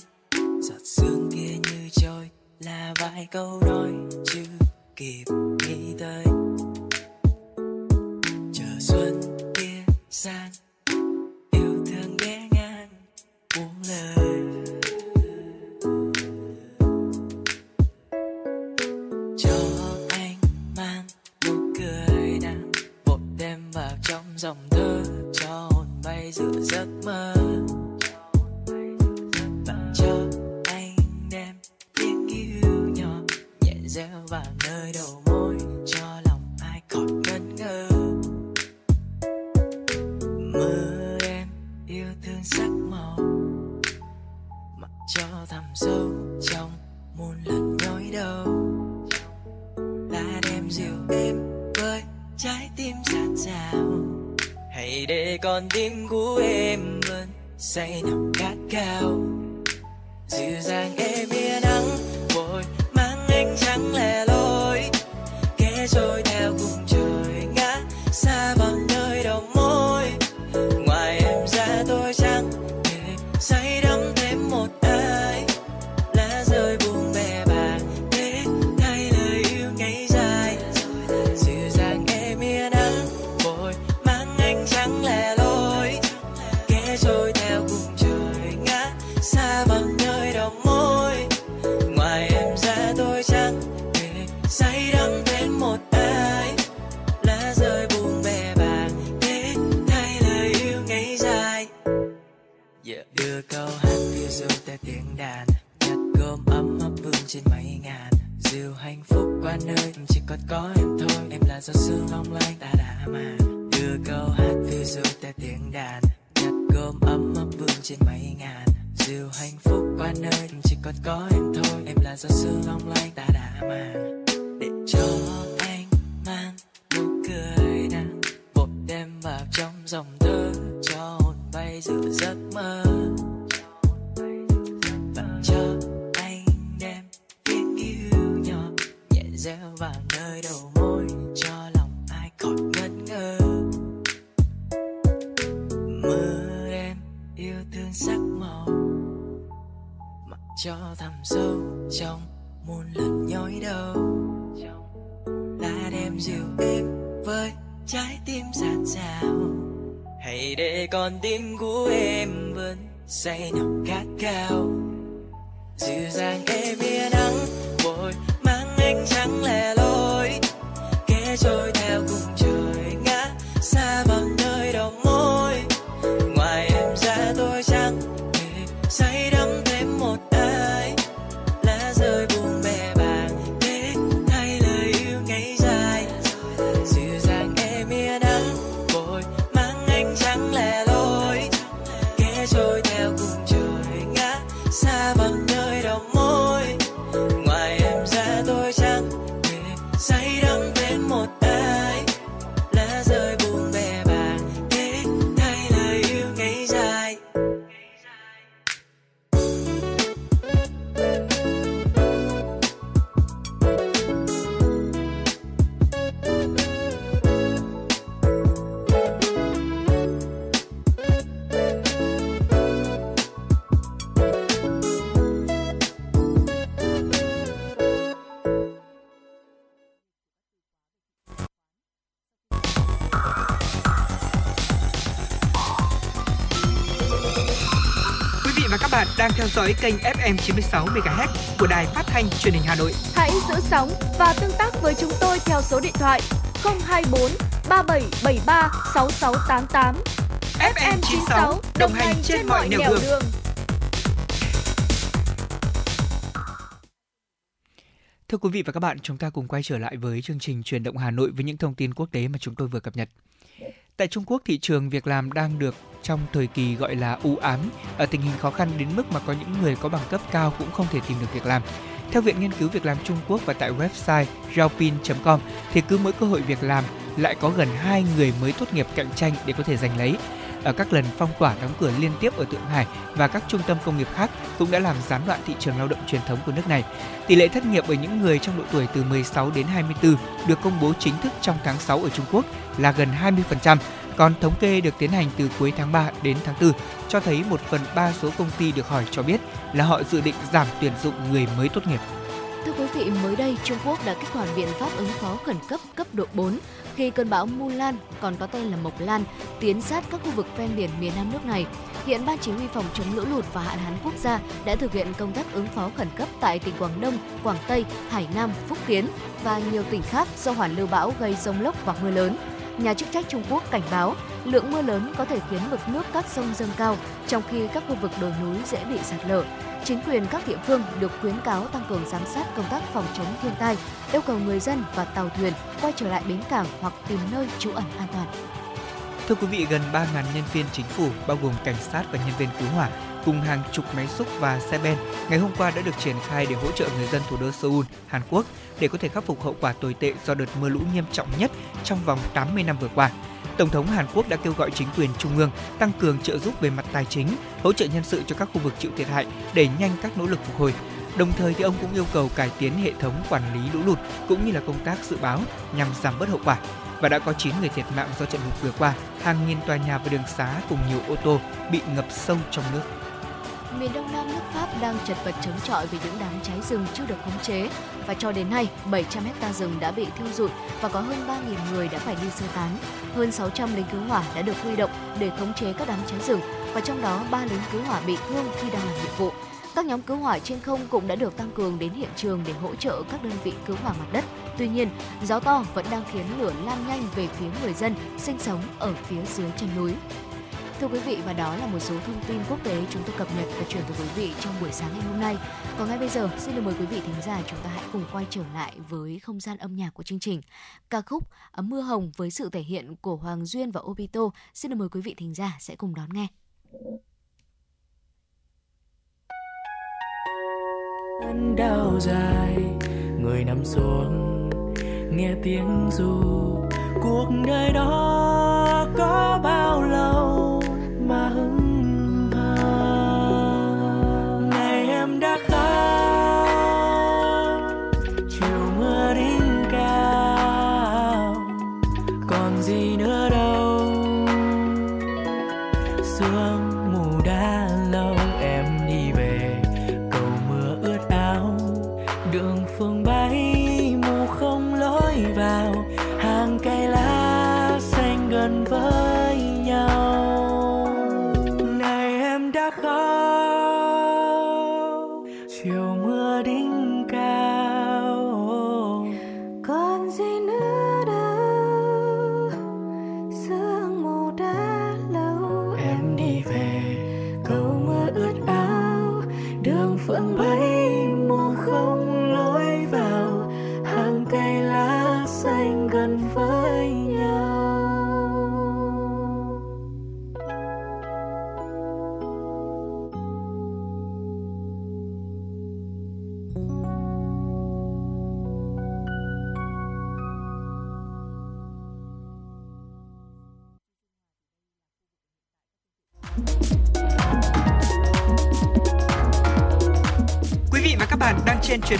giọt sương kia như trôi là vài câu nói chưa kịp nghĩ tới, chờ xuân kia sang yêu thương ghé ngang buông lời. Dòng thơ cho hồn bay giữa giấc mơ, bạn cho anh đem tiếng yêu nhỏ nhẹ reo vào nơi đầu môi cho lòng ai còn ngẩn ngơ. Mơ em yêu thương sắc màu mặc cho thẳm sâu trong muôn lần nhói đau, ta đem dịu êm với trái tim dạt dào. Hãy để con tim của em vẫn say nồng khát khao, dịu dàng em mía nắng vội mang ánh trắng lẻ loi, kẻ trôi theo cùng trời ngã xa vào nơi đầu môi. Ngoài em ra tôi chẳng thể say đắm thêm một ai, nơi chỉ còn có em thôi. Em là gió sương long lanh ta đã mà đưa câu hát từ rồi ta tiếng đàn nhặt cơm ấm ấm vương trên mấy ngàn dìu hạnh phúc qua nơi chỉ còn có em thôi. Em là gió sương long lanh ta đã mà để cho anh mang nụ cười nắng một đêm vào trong dòng thơ cho hồn bay giữa giấc mơ. Gieo vào nơi đầu môi cho lòng ai khỏi ngất ngơ. Mưa đêm yêu thương sắc màu mặc cho thầm sâu trong muôn lần nhói đau. Là đêm dịu êm với trái tim dạt dào. Hãy để con tim của em vẫn say nọc khát khao. Dịu dàng em bia nắng vội anh chẳng lẻ loi kẻ trôi theo cùng trời ngã xa vào nơi đầu môi. Ngoài em ra tôi chẳng thể say đắm thêm một ai. Lá rơi buông bè bàng thế thay lời yêu ngày dài. Dịu dàng em mía nắng vội mang anh chẳng lẻ loi kẻ trôi theo cùng trời ngã xa vào nơi đầu môi. Ngoài em ra tôi chẳng thể say đắm đến một ai. Lá rơi buông bè bàng thế thay lời yêu ngày dài. Đang theo dõi kênh ép em chín mươi sáu MHz của Đài Phát thanh Truyền hình Hà Nội. Hãy giữ sóng và tương tác với chúng tôi theo số điện thoại không hai bốn ba bảy bảy ba sáu sáu tám tám. ép em chín mươi sáu đồng hành trên mọi nẻo đường. đường. Thưa quý vị và các bạn, chúng ta cùng quay trở lại với chương trình Chuyển động Hà Nội với những thông tin quốc tế mà chúng tôi vừa cập nhật. Tại Trung Quốc, thị trường việc làm đang được trong thời kỳ gọi là u ám, ở tình hình khó khăn đến mức mà có những người có bằng cấp cao cũng không thể tìm được việc làm. Theo Viện Nghiên cứu Việc làm Trung Quốc và tại website giao pin chấm com thì cứ mỗi cơ hội việc làm lại có gần hai người mới tốt nghiệp cạnh tranh để có thể giành lấy. Ở các lần phong tỏa đóng cửa liên tiếp ở Thượng Hải và các trung tâm công nghiệp khác cũng đã làm gián đoạn thị trường lao động truyền thống của nước này. Tỷ lệ thất nghiệp ở những người trong độ tuổi từ mười sáu đến hai mươi tư được công bố chính thức trong tháng sáu ở Trung Quốc là gần hai mươi phần trăm. Còn thống kê được tiến hành từ cuối tháng ba đến tháng tư cho thấy một phần ba số công ty được hỏi cho biết là họ dự định giảm tuyển dụng người mới tốt nghiệp. Thưa quý vị, mới đây Trung Quốc đã kích hoạt biện pháp ứng phó khẩn cấp cấp độ bốn khi cơn bão Mulan, còn có tên là Mộc Lan, tiến sát các khu vực ven biển miền Nam nước này. Hiện Ban Chỉ huy phòng chống lũ lụt và hạn hán quốc gia đã thực hiện công tác ứng phó khẩn cấp tại tỉnh Quảng Đông, Quảng Tây, Hải Nam, Phúc Kiến và nhiều tỉnh khác do hoàn lưu bão gây rông lốc và mưa lớn. Nhà chức trách Trung Quốc cảnh báo lượng mưa lớn có thể khiến mực nước các sông dâng cao, trong khi các khu vực đồi núi dễ bị sạt lở. Chính quyền các địa phương được khuyến cáo tăng cường giám sát công tác phòng chống thiên tai, yêu cầu người dân và tàu thuyền quay trở lại bến cảng hoặc tìm nơi trú ẩn an toàn. Thưa quý vị, gần ba nghìn nhân viên chính phủ, bao gồm cảnh sát và nhân viên cứu hỏa, cùng hàng chục máy xúc và xe ben, ngày hôm qua đã được triển khai để hỗ trợ người dân thủ đô Seoul, Hàn Quốc để có thể khắc phục hậu quả tồi tệ do đợt mưa lũ nghiêm trọng nhất trong vòng tám mươi năm vừa qua. Tổng thống Hàn Quốc đã kêu gọi chính quyền trung ương tăng cường trợ giúp về mặt tài chính, hỗ trợ nhân sự cho các khu vực chịu thiệt hại, đẩy nhanh các nỗ lực phục hồi. Đồng thời thì ông cũng yêu cầu cải tiến hệ thống quản lý lũ lụt cũng như là công tác dự báo nhằm giảm bớt hậu quả. Và đã có chín người thiệt mạng do trận lụt vừa qua, hàng nghìn tòa nhà và đường xá cùng nhiều ô tô bị ngập sâu trong nước. Miền Đông Nam nước Pháp đang chật vật chống chọi vì những đám cháy rừng chưa được khống chế và cho đến nay bảy trăm hectare rừng đã bị thiêu rụi và có hơn ba nghìn người đã phải đi sơ tán. Hơn sáu trăm lính cứu hỏa đã được huy động để khống chế các đám cháy rừng và trong đó ba lính cứu hỏa bị thương khi đang làm nhiệm vụ. Các nhóm cứu hỏa trên không cũng đã được tăng cường đến hiện trường để hỗ trợ các đơn vị cứu hỏa mặt đất. Tuy nhiên, gió to vẫn đang khiến lửa lan nhanh về phía người dân sinh sống ở phía dưới chân núi. Thưa quý vị, và đó là một số thông tin quốc tế chúng tôi cập nhật và chuyển tới quý vị trong buổi sáng ngày hôm nay. Còn ngay bây giờ, xin được mời quý vị thính giả chúng ta hãy cùng quay trở lại với không gian âm nhạc của chương trình. Ca khúc Mưa Hồng với sự thể hiện của Hoàng Duyên và Obito, xin được mời quý vị thính giả sẽ cùng đón nghe. Đau dài người nằm xuống nghe tiếng ru, cuộc đời đó có bao lâu mà hững hờ. Ngày em đã khóc chiều mưa đỉnh cao, còn gì nữa đâu, sương mù đã lâu. Em đi về cầu mưa ướt áo, đường phương bay mù không lối vào, hàng cây lá xanh gần với nhau. Này em đã khóc chiều mưa đỉnh cao, còn gì nữa đâu, sương mù đã lâu. Em đi về cầu mưa ướt áo, đường phượng bay mù không lối vào, hàng cây lá xanh gần với nhau. Quý vị và các bạn đang trên chuyến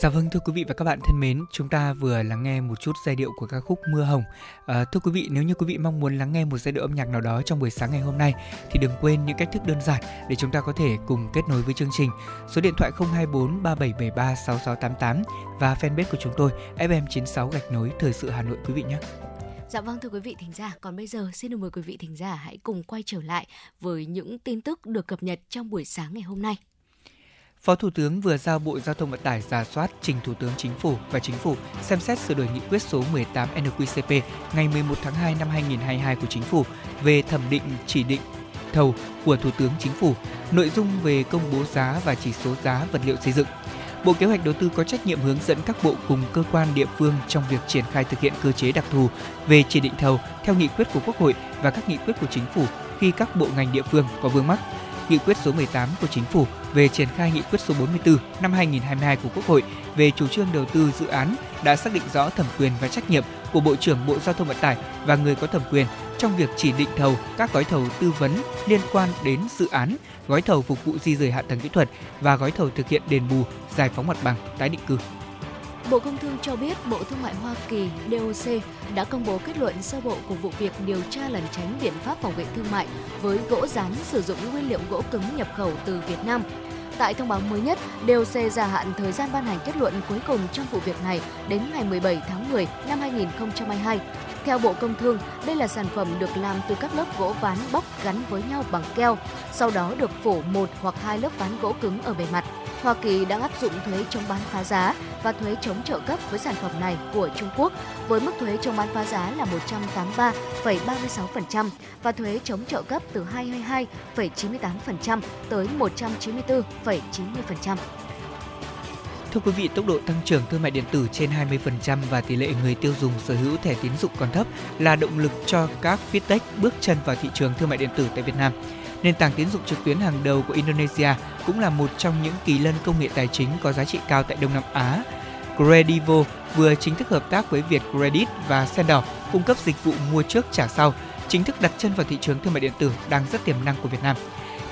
Dạ vâng, thưa quý vị và các bạn thân mến, chúng ta vừa lắng nghe một chút giai điệu của ca khúc Mưa Hồng. À, thưa quý vị, nếu như quý vị mong muốn lắng nghe một giai điệu âm nhạc nào đó trong buổi sáng ngày hôm nay thì đừng quên những cách thức đơn giản để chúng ta có thể cùng kết nối với chương trình. Số điện thoại không hai bốn ba bảy bảy ba sáu sáu tám tám và fanpage của chúng tôi F M chín sáu gạch nối Thời sự Hà Nội quý vị nhé. Dạ vâng, thưa quý vị thính giả, còn bây giờ xin được mời quý vị thính giả hãy cùng quay trở lại với những tin tức được cập nhật trong buổi sáng ngày hôm nay. Phó Thủ tướng vừa giao Bộ Giao thông Vận tải rà soát trình Thủ tướng Chính phủ và Chính phủ xem xét sửa đổi nghị quyết số mười tám en quy xê pê ngày mười một tháng hai năm hai nghìn không trăm hai mươi hai của Chính phủ về thẩm định chỉ định thầu của Thủ tướng Chính phủ, nội dung về công bố giá và chỉ số giá vật liệu xây dựng. Bộ Kế hoạch Đầu tư có trách nhiệm hướng dẫn các bộ cùng cơ quan địa phương trong việc triển khai thực hiện cơ chế đặc thù về chỉ định thầu theo nghị quyết của Quốc hội và các nghị quyết của Chính phủ khi các bộ ngành địa phương có vướng mắc. Nghị quyết số mười tám của Chính phủ về triển khai nghị quyết số bốn mươi tư năm hai nghìn không trăm hai mươi hai của Quốc hội về chủ trương đầu tư dự án đã xác định rõ thẩm quyền và trách nhiệm của Bộ trưởng Bộ Giao thông Vận tải và người có thẩm quyền trong việc chỉ định thầu các gói thầu tư vấn liên quan đến dự án, gói thầu phục vụ di dời hạ tầng kỹ thuật và gói thầu thực hiện đền bù, giải phóng mặt bằng, tái định cư. Bộ Công Thương cho biết Bộ Thương mại Hoa Kỳ đê ô xê đã công bố kết luận sơ bộ của vụ việc điều tra lẩn tránh biện pháp phòng vệ thương mại với gỗ dán sử dụng nguyên liệu gỗ cứng nhập khẩu từ Việt Nam. Tại thông báo mới nhất, đê ô xê gia hạn thời gian ban hành kết luận cuối cùng trong vụ việc này đến ngày mười bảy tháng mười năm hai nghìn không trăm hai mươi hai. Theo Bộ Công Thương, đây là sản phẩm được làm từ các lớp gỗ ván bóc gắn với nhau bằng keo, sau đó được phủ một hoặc hai lớp ván gỗ cứng ở bề mặt. Hoa Kỳ đã áp dụng thuế chống bán phá giá và thuế chống trợ cấp với sản phẩm này của Trung Quốc với mức thuế chống bán phá giá là một trăm tám mươi ba phẩy ba mươi sáu phần trăm và thuế chống trợ cấp từ hai mươi hai phẩy chín mươi tám phần trăm tới một trăm chín mươi bốn phẩy chín mươi phần trăm. Thưa quý vị, tốc độ tăng trưởng thương mại điện tử trên hai mươi phần trăm và tỷ lệ người tiêu dùng sở hữu thẻ tín dụng còn thấp là động lực cho các fintech bước chân vào thị trường thương mại điện tử tại Việt Nam. Nền tảng tín dụng trực tuyến hàng đầu của Indonesia cũng là một trong những kỳ lân công nghệ tài chính có giá trị cao tại Đông Nam Á. Credivo vừa chính thức hợp tác với VietCredit và Sendor cung cấp dịch vụ mua trước trả sau, chính thức đặt chân vào thị trường thương mại điện tử đang rất tiềm năng của Việt Nam.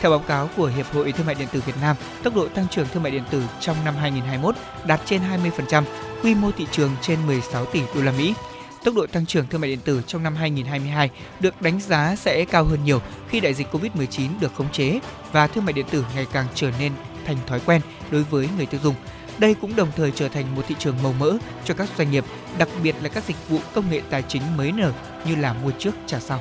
Theo báo cáo của Hiệp hội Thương mại điện tử Việt Nam, tốc độ tăng trưởng thương mại điện tử trong năm hai nghìn không trăm hai mươi mốt đạt trên hai mươi phần trăm, quy mô thị trường trên mười sáu tỷ đô la Mỹ. Tốc độ tăng trưởng thương mại điện tử trong năm hai nghìn không trăm hai mươi hai được đánh giá sẽ cao hơn nhiều khi đại dịch covid mười chín được khống chế và thương mại điện tử ngày càng trở nên thành thói quen đối với người tiêu dùng. Đây cũng đồng thời trở thành một thị trường màu mỡ cho các doanh nghiệp, đặc biệt là các dịch vụ công nghệ tài chính mới nở như là mua trước trả sau.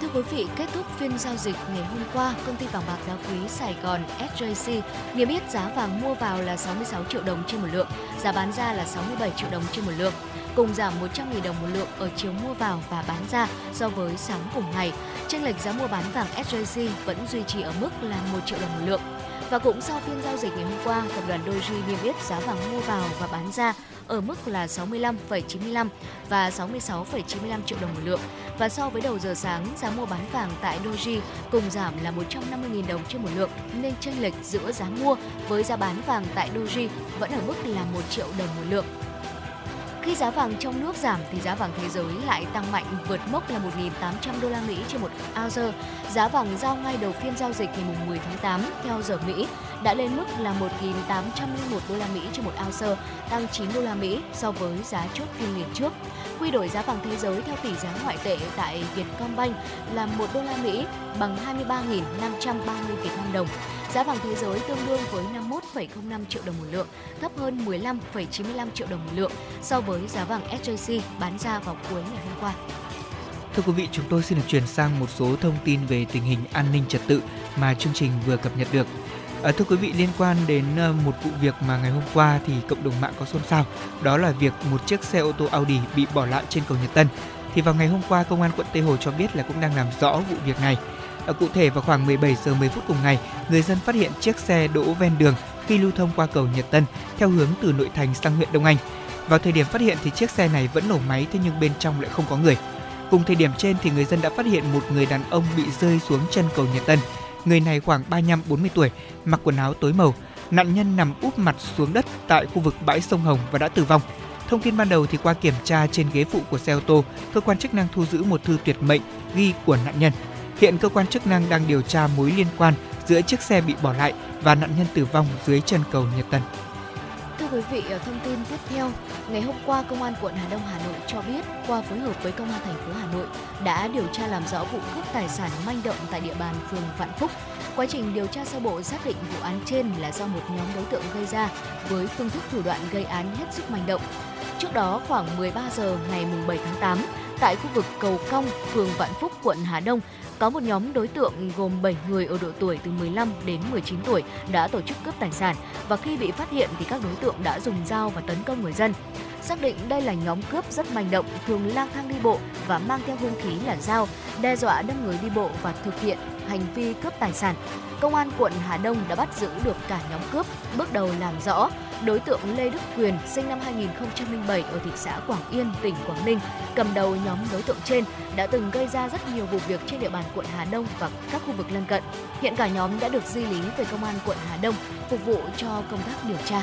Thưa quý vị, kết thúc phiên giao dịch ngày hôm qua, công ty vàng bạc đá quý Sài Gòn ét gi xê niêm yết giá vàng mua vào là sáu mươi sáu triệu đồng trên một lượng, giá bán ra là sáu mươi bảy triệu đồng trên một lượng, cùng giảm một trăm nghìn đồng một lượng ở chiều mua vào và bán ra so với sáng cùng ngày. Chênh lệch giá mua bán vàng ét gi xê vẫn duy trì ở mức là một triệu đồng một lượng. Và cũng sau phiên giao dịch ngày hôm qua, tập đoàn Doji niêm yết giá vàng mua vào và bán ra ở mức là sáu mươi lăm phẩy chín mươi lăm và sáu mươi sáu phẩy chín mươi lăm triệu đồng một lượng. Và so với đầu giờ sáng, giá mua bán vàng tại Doji cùng giảm là một trăm năm mươi nghìn đồng trên một lượng, nên chênh lệch giữa giá mua với giá bán vàng tại Doji vẫn ở mức là một triệu đồng một lượng. Khi giá vàng trong nước giảm thì giá vàng thế giới lại tăng mạnh, vượt mốc là một nghìn tám trăm đô la Mỹ trên một ounce. Giá vàng giao ngay đầu phiên giao dịch ngày mười tháng tám theo giờ Mỹ đã lên mức là một nghìn tám trăm lẻ một đô la Mỹ trên một ounce, tăng chín đô la Mỹ so với giá chốt phiên liền trước. Quy đổi giá vàng thế giới theo tỷ giá ngoại tệ tại Vietcombank là một đô la Mỹ bằng hai mươi ba nghìn năm trăm ba mươi Việt Nam đồng. Giá vàng thế giới tương đương với năm mươi mốt phẩy không năm triệu đồng một lượng, thấp hơn mười lăm phẩy chín mươi lăm triệu đồng một lượng so với giá vàng ét gi xê bán ra vào cuối ngày hôm qua. Thưa quý vị, chúng tôi xin được chuyển sang một số thông tin về tình hình an ninh trật tự mà chương trình vừa cập nhật được. À, thưa quý vị, liên quan đến một vụ việc mà ngày hôm qua thì cộng đồng mạng có xôn xao, đó là việc một chiếc xe ô tô Audi bị bỏ lại trên cầu Nhật Tân. Thì vào ngày hôm qua, công an quận Tây Hồ cho biết là cũng đang làm rõ vụ việc này. À, cụ thể vào khoảng mười bảy giờ mười phút cùng ngày, người dân phát hiện chiếc xe đỗ ven đường khi lưu thông qua cầu Nhật Tân theo hướng từ nội thành sang huyện Đông Anh. Vào thời điểm phát hiện thì chiếc xe này vẫn nổ máy, thế nhưng bên trong lại không có người. Cùng thời điểm trên thì người dân đã phát hiện một người đàn ông bị rơi xuống chân cầu Nhật Tân. Người này khoảng ba mươi lăm đến bốn mươi tuổi, mặc quần áo tối màu. Nạn nhân nằm úp mặt xuống đất tại khu vực bãi sông Hồng và đã tử vong. Thông tin ban đầu thì qua kiểm tra trên ghế phụ của xe ô tô, cơ quan chức năng thu giữ một thư tuyệt mệnh ghi của nạn nhân. Hiện cơ quan chức năng đang điều tra mối liên quan giữa chiếc xe bị bỏ lại và nạn nhân tử vong dưới chân cầu Nhật Tân. Thưa quý vị, ở thông tin tiếp theo, ngày hôm qua, Công an quận Hà Đông, Hà Nội cho biết qua phối hợp với Công an thành phố Hà Nội đã điều tra làm rõ vụ cướp tài sản manh động tại địa bàn phường Vạn Phúc. Quá trình điều tra sơ bộ xác định vụ án trên là do một nhóm đối tượng gây ra với phương thức thủ đoạn gây án hết sức manh động. Trước đó, khoảng mười ba giờ ngày bảy tháng tám, tại khu vực Cầu Cong, phường Vạn Phúc, quận Hà Đông, có một nhóm đối tượng gồm bảy người ở độ tuổi từ mười lăm đến mười chín tuổi đã tổ chức cướp tài sản, và khi bị phát hiện thì các đối tượng đã dùng dao và tấn công người dân. Xác định đây là nhóm cướp rất manh động, thường lang thang đi bộ và mang theo hung khí là dao, đe dọa đâm người đi bộ và thực hiện hành vi cướp tài sản. Công an quận Hà Đông đã bắt giữ được cả nhóm cướp, bước đầu làm rõ đối tượng Lê Đức Quyền, sinh năm hai nghìn không trăm lẻ bảy ở thị xã Quảng Yên, tỉnh Quảng Ninh, cầm đầu nhóm đối tượng trên, đã từng gây ra rất nhiều vụ việc trên địa bàn quận Hà Đông và các khu vực lân cận. Hiện cả nhóm đã được di lý về Công an quận Hà Đông phục vụ cho công tác điều tra.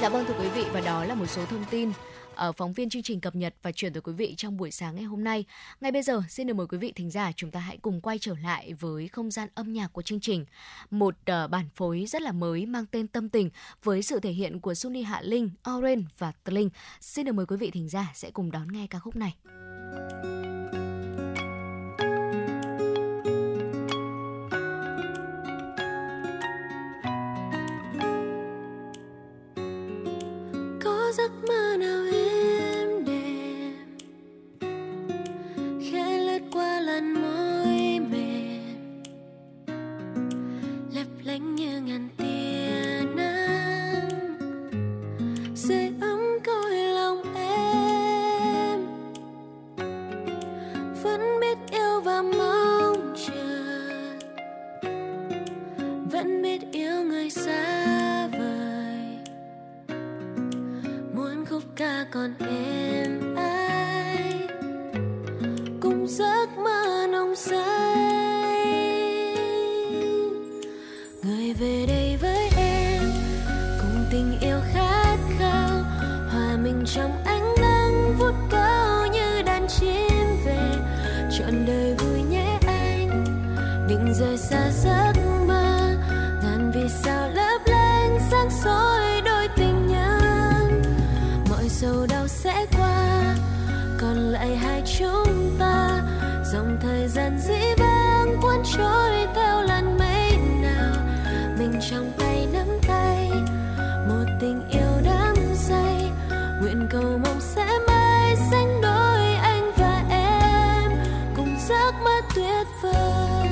Dạ vâng, thưa quý vị, và đó là một số thông tin ở phóng viên chương trình cập nhật và chuyển tới quý vị trong buổi sáng ngày hôm nay. Ngay bây giờ, xin được mời quý vị thính giả chúng ta hãy cùng quay trở lại với không gian âm nhạc của chương trình. Một uh, bản phối rất là mới mang tên Tâm Tình với sự thể hiện của Suni Hạ Linh, Oren và Tlinh. Xin được mời quý vị thính giả sẽ cùng đón nghe ca khúc này. Có giấc mơ nào em đêm khẽ lướt qua làn môi mềm, lấp lánh như ngàn tia nắng sưởi ấm cõi lòng em, vẫn biết yêu và mong chờ, vẫn biết yêu người xa. Khúc ca còn em ai cùng giấc mơ nồng say, người về đây với em cùng tình yêu khát khao, hòa mình trong ánh nắng vút cao như đàn chim về, trọn đời vui nhé anh, đừng rời xa giấc mơ, ngàn vì sao lấp lánh sáng soi đôi tình nhớ. Sầu đau sẽ qua, còn lại hai chúng ta, dòng thời gian dĩ vãng cuốn trôi theo làn mây nào, mình trong tay nắm tay tuyệt vời.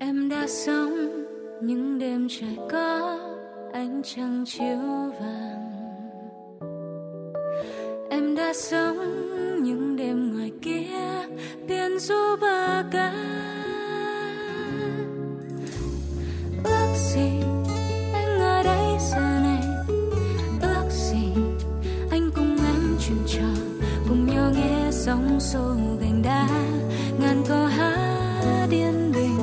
Em đã sống những đêm trời có ánh trăng chiếu vàng. Em đã sống những đêm ngoài kia biển du ba cá. Ước gì anh ở đây giờ này, ước gì anh cùng em chuyện trò, cùng nhau nghe sóng xô gành đá ngàn câu hát điên bình.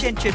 Trên chuyến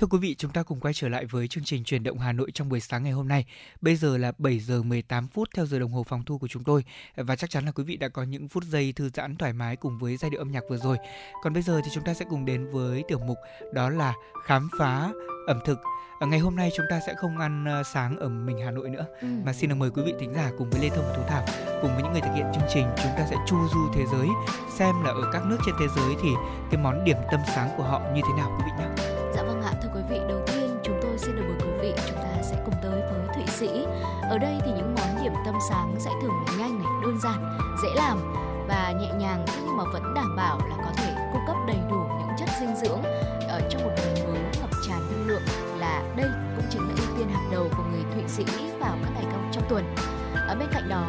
Thưa quý vị, chúng ta cùng quay trở lại với chương trình Chuyển động Hà Nội trong buổi sáng ngày hôm nay. Bây giờ là bảy giờ mười tám phút theo giờ đồng hồ phòng thu của chúng tôi. Và chắc chắn là quý vị đã có những phút giây thư giãn thoải mái cùng với giai điệu âm nhạc vừa rồi. Còn bây giờ thì chúng ta sẽ cùng đến với tiểu mục đó là khám phá ẩm thực. À, ngày hôm nay chúng ta sẽ không ăn sáng ở mình Hà Nội nữa. Ừ. Mà xin được mời quý vị thính giả cùng với Lê Thông và Thu Thảo, cùng với những người thực hiện chương trình, chúng ta sẽ chu du thế giới, xem là ở các nước trên thế giới thì cái món điểm tâm sáng của họ như thế nào quý vị nhé. Dạ vâng ạ, thưa quý vị, đầu tiên Ở đây thì những món điểm tâm sáng sẽ thường là nhanh này, đơn giản, dễ làm và nhẹ nhàng, nhưng mà vẫn đảm bảo là có thể cung cấp đầy đủ những chất dinh dưỡng ở trong một ngày mới ngập tràn năng lượng, là đây cũng chính là ưu tiên hàng đầu của người Thụy Sĩ vào các ngày trong, trong tuần. Ở bên cạnh đó,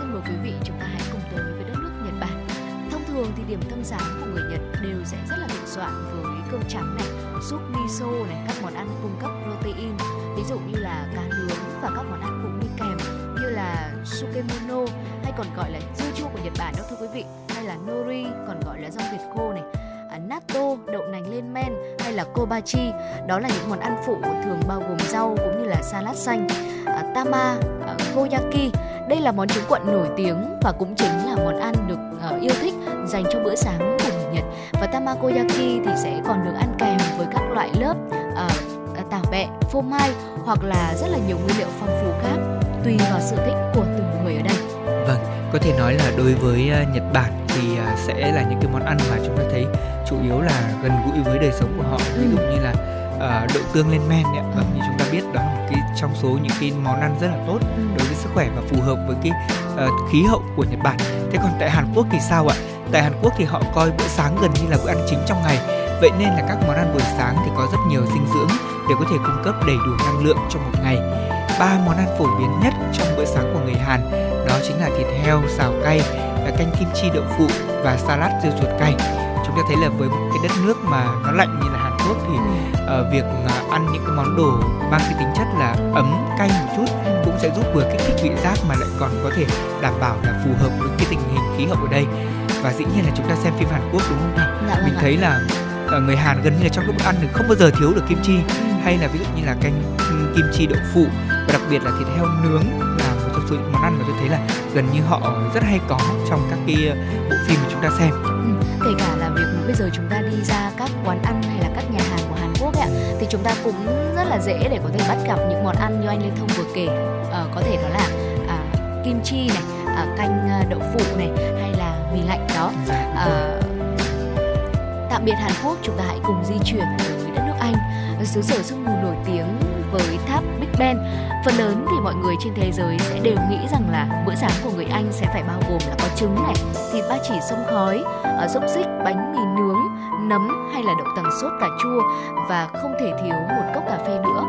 xin mời quý vị chúng ta hãy cùng tới với đất nước Nhật Bản. Thông thường thì điểm tâm sáng của người Nhật đều sẽ rất là thịnh soạn với cơm trắng này, súp miso này, các món ăn cung cấp protein, ví dụ như là cá nướng và các món ăn cũng đi kèm như là sukemono hay còn gọi là juju của Nhật Bản đó thưa quý vị, hay là nori còn gọi là rau việt khô này, natto đậu nành lên men hay là kobachi, đó là những món ăn phụ thường bao gồm rau cũng như là salad xanh. Tama goyaki, đây là món trứng cuộn nổi tiếng và cũng chính là món ăn được uh, yêu thích dành cho bữa sáng của người Nhật. Và tamagoyaki thì sẽ còn được ăn kèm với các loại lớp uh, tảo bẹ, phô mai hoặc là rất là nhiều nguyên liệu phong phú khác tùy vào sở thích của từng người ở đây. Vâng, có thể nói là đối với uh, Nhật Bản thì uh, sẽ là những cái món ăn mà chúng ta thấy chủ yếu là gần gũi với đời sống của họ. Ví dụ như là uh, đậu tương lên men ấy, uh, như chúng ta biết đó là cái trong số những cái món ăn rất là tốt đối với sức khỏe và phù hợp với cái uh, khí hậu của Nhật Bản. Thế còn tại Hàn Quốc thì sao ạ? Tại Hàn Quốc thì họ coi bữa sáng gần như là bữa ăn chính trong ngày. Vậy nên là các món ăn buổi sáng thì có rất nhiều dinh dưỡng để có thể cung cấp đầy đủ năng lượng trong một ngày. Ba món ăn phổ biến nhất trong bữa sáng của người Hàn đó chính là thịt heo xào cay, canh kim chi đậu phụ và salad dưa chuột cay. Chúng ta thấy là với một cái đất nước mà nó lạnh như là Hàn Quốc thì uh, việc uh, ăn những cái món đồ mang cái tính chất là ấm cay một chút cũng sẽ giúp vừa kích thích vị giác mà lại còn có thể đảm bảo là phù hợp với cái tình hình khí hậu ở đây. Và dĩ nhiên là chúng ta xem phim Hàn Quốc đúng không ạ? Dạ, mình thấy là uh, người Hàn gần như là trong các bữa ăn thì không bao giờ thiếu được kim chi, hay là ví dụ như là canh kim chi đậu phụ, và đặc biệt là thịt heo nướng là một trong số những món ăn mà tôi thấy là gần như họ rất hay có trong các cái bộ phim mà chúng ta xem. Ừ, kể cả là việc bây giờ chúng ta đi ra các quán ăn hay là các nhà hàng của Hàn Quốc ấy ạ, thì chúng ta cũng rất là dễ để có thể bắt gặp những món ăn như anh Lê Thông vừa kể, à, có thể đó là à, kim chi này, à, canh đậu phụ này, hay là mì lạnh đó. À, tạm biệt Hàn Quốc, chúng ta hãy cùng di chuyển tới đất nước Anh, xứ sở sương mù nổi tiếng với tháp Big Ben. Phần lớn thì mọi người trên thế giới sẽ đều nghĩ rằng là bữa sáng của người Anh sẽ phải bao gồm là có trứng này, thịt ba chỉ xông khói, xúc xích, bánh mì nướng, nấm hay là đậu tần sốt cà chua và không thể thiếu một cốc cà phê nữa.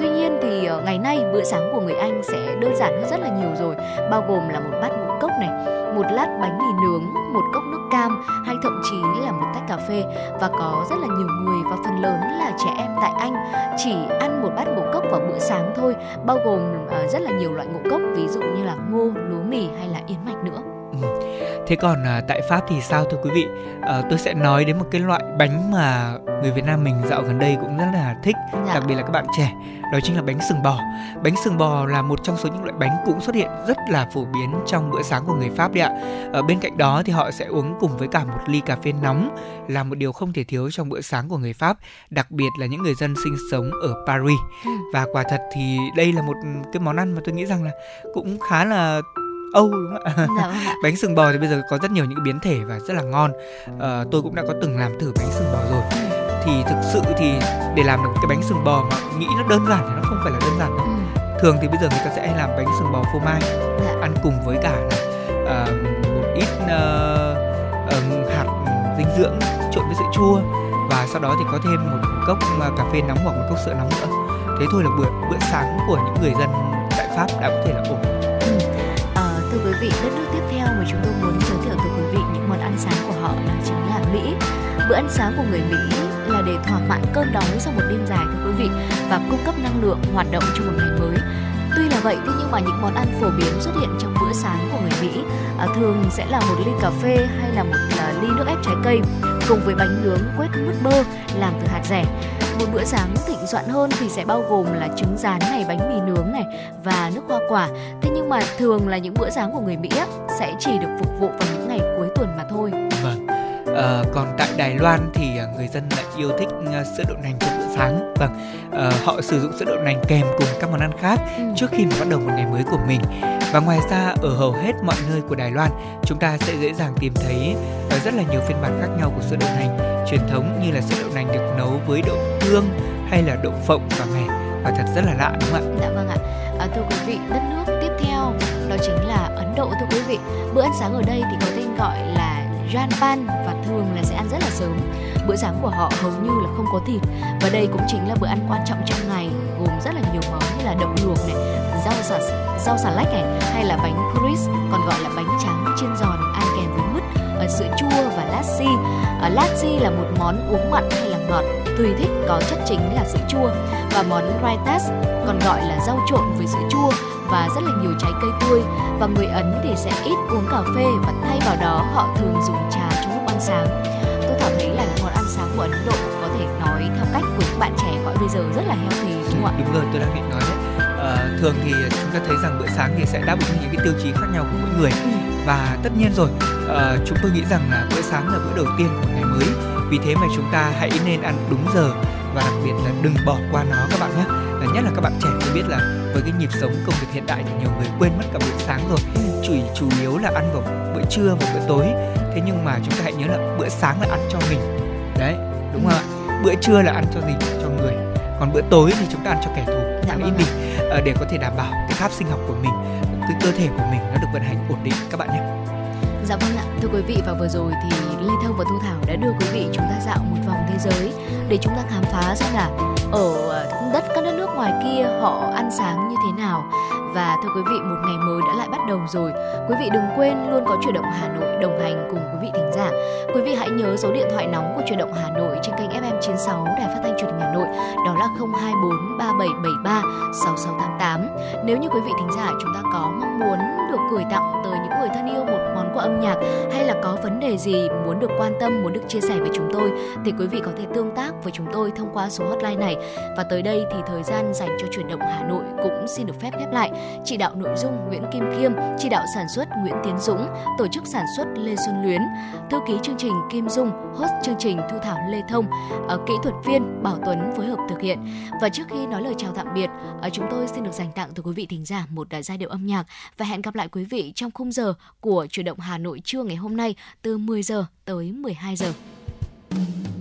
Tuy nhiên thì ngày nay bữa sáng của người Anh sẽ đơn giản hơn rất là nhiều rồi, bao gồm là một bát ngũ cốc này, một lát bánh mì nướng, một cốc nước cam hay thậm chí là một tách cà phê. Và có rất là nhiều người và phần lớn là trẻ em tại Anh chỉ ăn một bát ngũ cốc vào bữa sáng thôi, bao gồm rất là nhiều loại ngũ cốc, ví dụ như là ngô, lúa mì hay là yến mạch nữa. Thế còn à, tại Pháp thì sao thưa quý vị? À, tôi sẽ nói đến một cái loại bánh mà người Việt Nam mình dạo gần đây cũng rất là thích, dạ. Đặc biệt là các bạn trẻ, đó chính là bánh sừng bò. Bánh sừng bò là một trong số những loại bánh cũng xuất hiện rất là phổ biến trong bữa sáng của người Pháp đấy ạ. À, bên cạnh đó thì họ sẽ uống cùng với cả một ly cà phê nóng là một điều không thể thiếu trong bữa sáng của người Pháp, đặc biệt là những người dân sinh sống ở Paris. Và quả thật thì đây là một cái món ăn mà tôi nghĩ rằng là cũng khá là Âu, đúng không ạ? Bánh sừng bò thì bây giờ có rất nhiều những biến thể và rất là ngon. À, tôi cũng đã có từng làm thử bánh sừng bò rồi. Thì thực sự thì để làm được cái bánh sừng bò mà nghĩ nó đơn giản thì nó không phải là đơn giản đâu. Thường thì bây giờ người ta sẽ làm bánh sừng bò phô mai, ăn cùng với cả là à, một ít à, à, hạt dinh dưỡng trộn với sữa chua, và sau đó thì có thêm một cốc cà phê nóng hoặc một cốc sữa nóng nữa. Thế thôi là bữa bữa sáng của những người dân tại Pháp đã có thể là ổn. Thưa quý vị, đất nước tiếp theo mà chúng tôi muốn giới thiệu tới quý vị những món ăn sáng của họ đó chính là Mỹ. Bữa ăn sáng của người Mỹ là để thỏa mãn cơn đói sau một đêm dài thưa quý vị, và cung cấp năng lượng hoạt động cho một ngày mới. Tuy là vậy, thế nhưng mà những món ăn phổ biến xuất hiện trong bữa sáng của người Mỹ à, thường sẽ là một ly cà phê hay là một là ly nước ép trái cây cùng với bánh nướng quết mứt bơ làm từ hạt dẻ. Một bữa sáng thịnh soạn hơn thì sẽ bao gồm là trứng rán này, bánh mì nướng này và nước hoa quả. Thế nhưng mà thường là những bữa sáng của người Mỹ ấy, sẽ chỉ được phục vụ vào những ngày cuối tuần mà thôi. Vâng. À, còn tại Đài Loan thì người dân lại yêu thích sữa đậu nành cho bữa sáng. Vâng. À, họ sử dụng sữa đậu nành kèm cùng các món ăn khác trước khi mà bắt đầu một ngày mới của mình. Và ngoài ra ở hầu hết mọi nơi của Đài Loan, chúng ta sẽ dễ dàng tìm thấy rất là nhiều phiên bản khác nhau của sữa đậu nành truyền thống, như là sữa đậu nành được nấu với đậu tương hay là đậu phộng và mè. Và thật rất là lạ đúng không ạ? Dạ vâng ạ. à, thưa quý vị, đất nước tiếp theo đó chính là Ấn Độ thưa quý vị. Bữa ăn sáng ở đây thì có tên gọi là Janpan và thường là sẽ ăn rất là sớm. Bữa sáng của họ hầu như là không có thịt và đây cũng chính là bữa ăn quan trọng trong ngày, gồm rất là nhiều món như là đậu luộc này, rau xà rau xà lách này, hay là bánh puris, còn gọi là bánh trắng chiên giòn ăn kèm với mứt, sữa chua và lassi. Lassi là một món uống mặn hay là ngọt tùy thích có chất chính là sữa chua, và món raitas còn gọi là rau trộn với sữa chua và rất là nhiều trái cây tươi. Và người Ấn thì sẽ ít uống cà phê và thay vào đó họ thường dùng trà trong lúc ăn sáng. Tôi cảm thấy là món ăn sáng của Ấn Độ có thể nói theo cách của những bạn trẻ gọi bây giờ rất là healthy đúng không ạ? Đúng rồi, tôi đang định nói đấy. À, thường thì chúng ta thấy rằng bữa sáng thì sẽ đáp ứng những cái tiêu chí khác nhau của mỗi người. Ừ. Và tất nhiên rồi, à, chúng tôi nghĩ rằng là bữa sáng là bữa đầu tiên của ngày mới. Vì thế mà chúng ta hãy nên ăn đúng giờ và đặc biệt là đừng bỏ qua nó các bạn nhé. À, nhất là các bạn trẻ, tôi biết là với cái nhịp sống công việc hiện đại thì nhiều người quên mất cả bữa sáng rồi. Chủ, chủ yếu là ăn vào bữa trưa và bữa tối. Thế nhưng mà chúng ta hãy nhớ là bữa sáng là ăn cho mình. Đấy, đúng không ạ? Bữa trưa là ăn cho gì? Cho người. Còn bữa tối thì chúng ta ăn cho kẻ thù, ăn ít đi để có thể đảm bảo cái tháp sinh học của mình, cái cơ thể của mình nó được vận hành ổn định các bạn nhé. Dạ vâng ạ, thưa quý vị, và vừa rồi thì Lê Thông và Thu Thảo đã đưa quý vị chúng ta dạo một vòng thế giới để chúng ta khám phá xem là ở đất các đất nước ngoài kia họ ăn sáng như thế nào. Và thưa quý vị, một ngày mới đã lại bắt đầu rồi. Quý vị đừng quên luôn có Chuyển động Hà Nội đồng hành cùng quý vị thính giả. Quý vị hãy nhớ số điện thoại nóng của Chuyển động Hà Nội trên kênh ép em chín sáu Đài Phát thanh Truyền hình Hà Nội, đó là không hai bốn ba bảy bảy ba sáu sáu tám tám. Nếu như quý vị thính giả chúng ta có mong muốn được gửi tặng tới những người thân yêu một món quà âm nhạc, hay là có vấn đề gì muốn được quan tâm, muốn được chia sẻ với chúng tôi, thì quý vị có thể tương tác với chúng tôi thông qua số hotline này. Và tới đây thì thời gian dành cho Chuyển động Hà Nội cũng xin được phép khép lại. Chỉ đạo nội dung Nguyễn Kim Khiêm, chỉ đạo sản xuất Nguyễn Tiến Dũng, tổ chức sản xuất Lê Xuân Luyến, thư ký chương trình Kim Dung, host chương trình Thu Thảo Lê Thông, kỹ thuật viên Bảo Tuấn phối hợp thực hiện. Và trước khi nói lời chào tạm biệt, chúng tôi xin được dành tặng tới quý vị thính giả một giai điệu âm nhạc và hẹn gặp lại quý vị trong khung giờ của Chuyển động Hà Nội trưa ngày hôm nay từ mười giờ tới mười hai giờ.